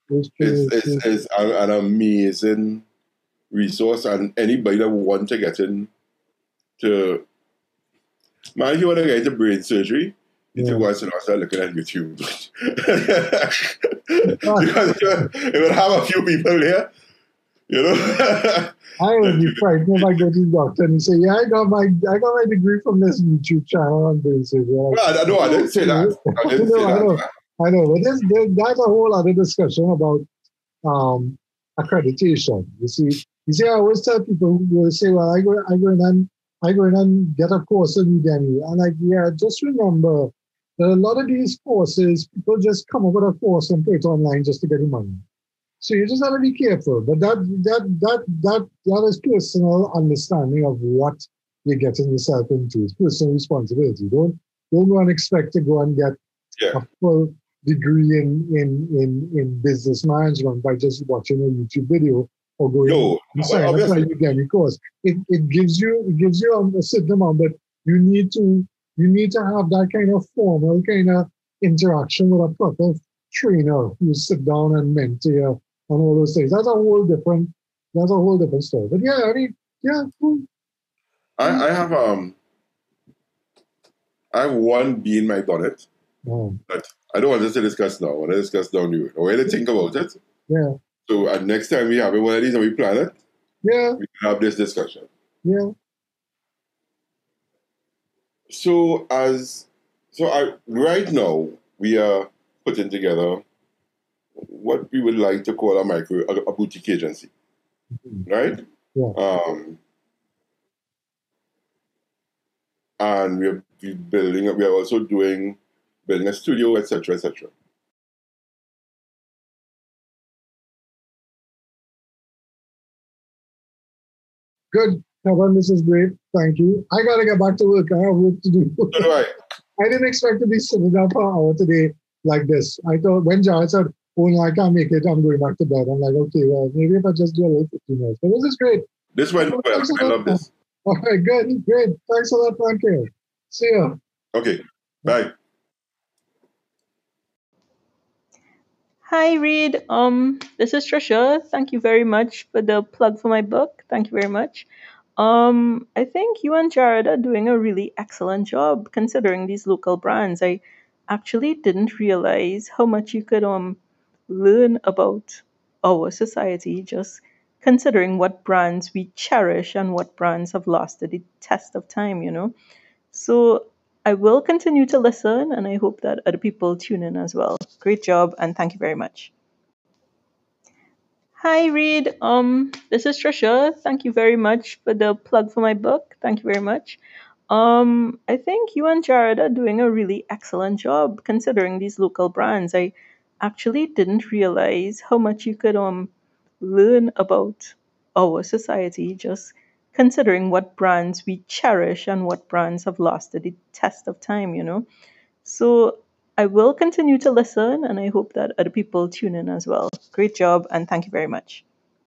It's true. It's, it's, it's, true. it's an, an amazing resource, and anybody that wants to get in to, man, if you want to get into brain surgery, you yeah. want to start looking at YouTube. Because it would have a few people here, you know. I would be frightened if I go to the doctor and say, yeah, I got my I got my degree from this YouTube channel on brain surgery. Like, well, no, I didn't say that. I didn't no, say that. I know. I know. But there's, there's, that's a whole other discussion about um, accreditation. You see, you see, I always tell people who say, "Well, I go, I go in and I go in and get a course in Udemy," and like, yeah, just remember that a lot of these courses, people just come up with a course and pay it online just to get the money. So you just have to be careful. But that that that that that is personal understanding of what you're getting yourself into. It's personal responsibility. Don't don't go and expect to go and get yeah. a full degree in, in in in business management by just watching a YouTube video or going no, inside well, like Udemy course. It it gives you it gives you a certain amount, but you need to you need to have that kind of formal kind of interaction with a proper trainer who sit down and mentor and all those things. That's a whole different that's a whole different story. But yeah, I mean yeah, cool. I, I have um I have one bee in my bonnet. Oh. But I don't want to discuss now. I want to discuss down the road. I want to think about it. Yeah. So uh, next time we have one of these and we plan it, yeah. we can have this discussion. Yeah. So as so I right now we are putting together what we would like to call a micro a, a boutique agency. Mm-hmm. Right? Yeah. Um and we're building we are also doing building a studio, et cetera, et cetera. Good, Kevin, this is great. Thank you. I gotta get back to work. I have work to do. So do I. I didn't expect to be sitting up for an hour today like this. I thought when Jared said, "Oh no, I can't make it. I'm going back to bed." I'm like, okay, well, maybe if I just do a little fifteen minutes. But this is great. This went well. I love this. All right, good, great. Thanks a lot, thank you. See ya. Okay, bye. Hi, Reed. Um, this is Trisha. Thank you very much for the plug for my book. Thank you very much. Um, I think you and Jared are doing a really excellent job considering these local brands. I actually didn't realize how much you could um learn about our society just considering what brands we cherish and what brands have lasted the test of time, you know. So I will continue to listen, and I hope that other people tune in as well. Great job, and thank you very much. Hi, Reed. Um, this is Trisha. Thank you very much for the plug for my book. Thank you very much. Um, I think you and Jared are doing a really excellent job considering these local brands. I actually didn't realize how much you could um learn about our society just considering what brands we cherish and what brands have lasted the test of time, you know. So I will continue to listen, and I hope that other people tune in as well. Great job, and thank you very much.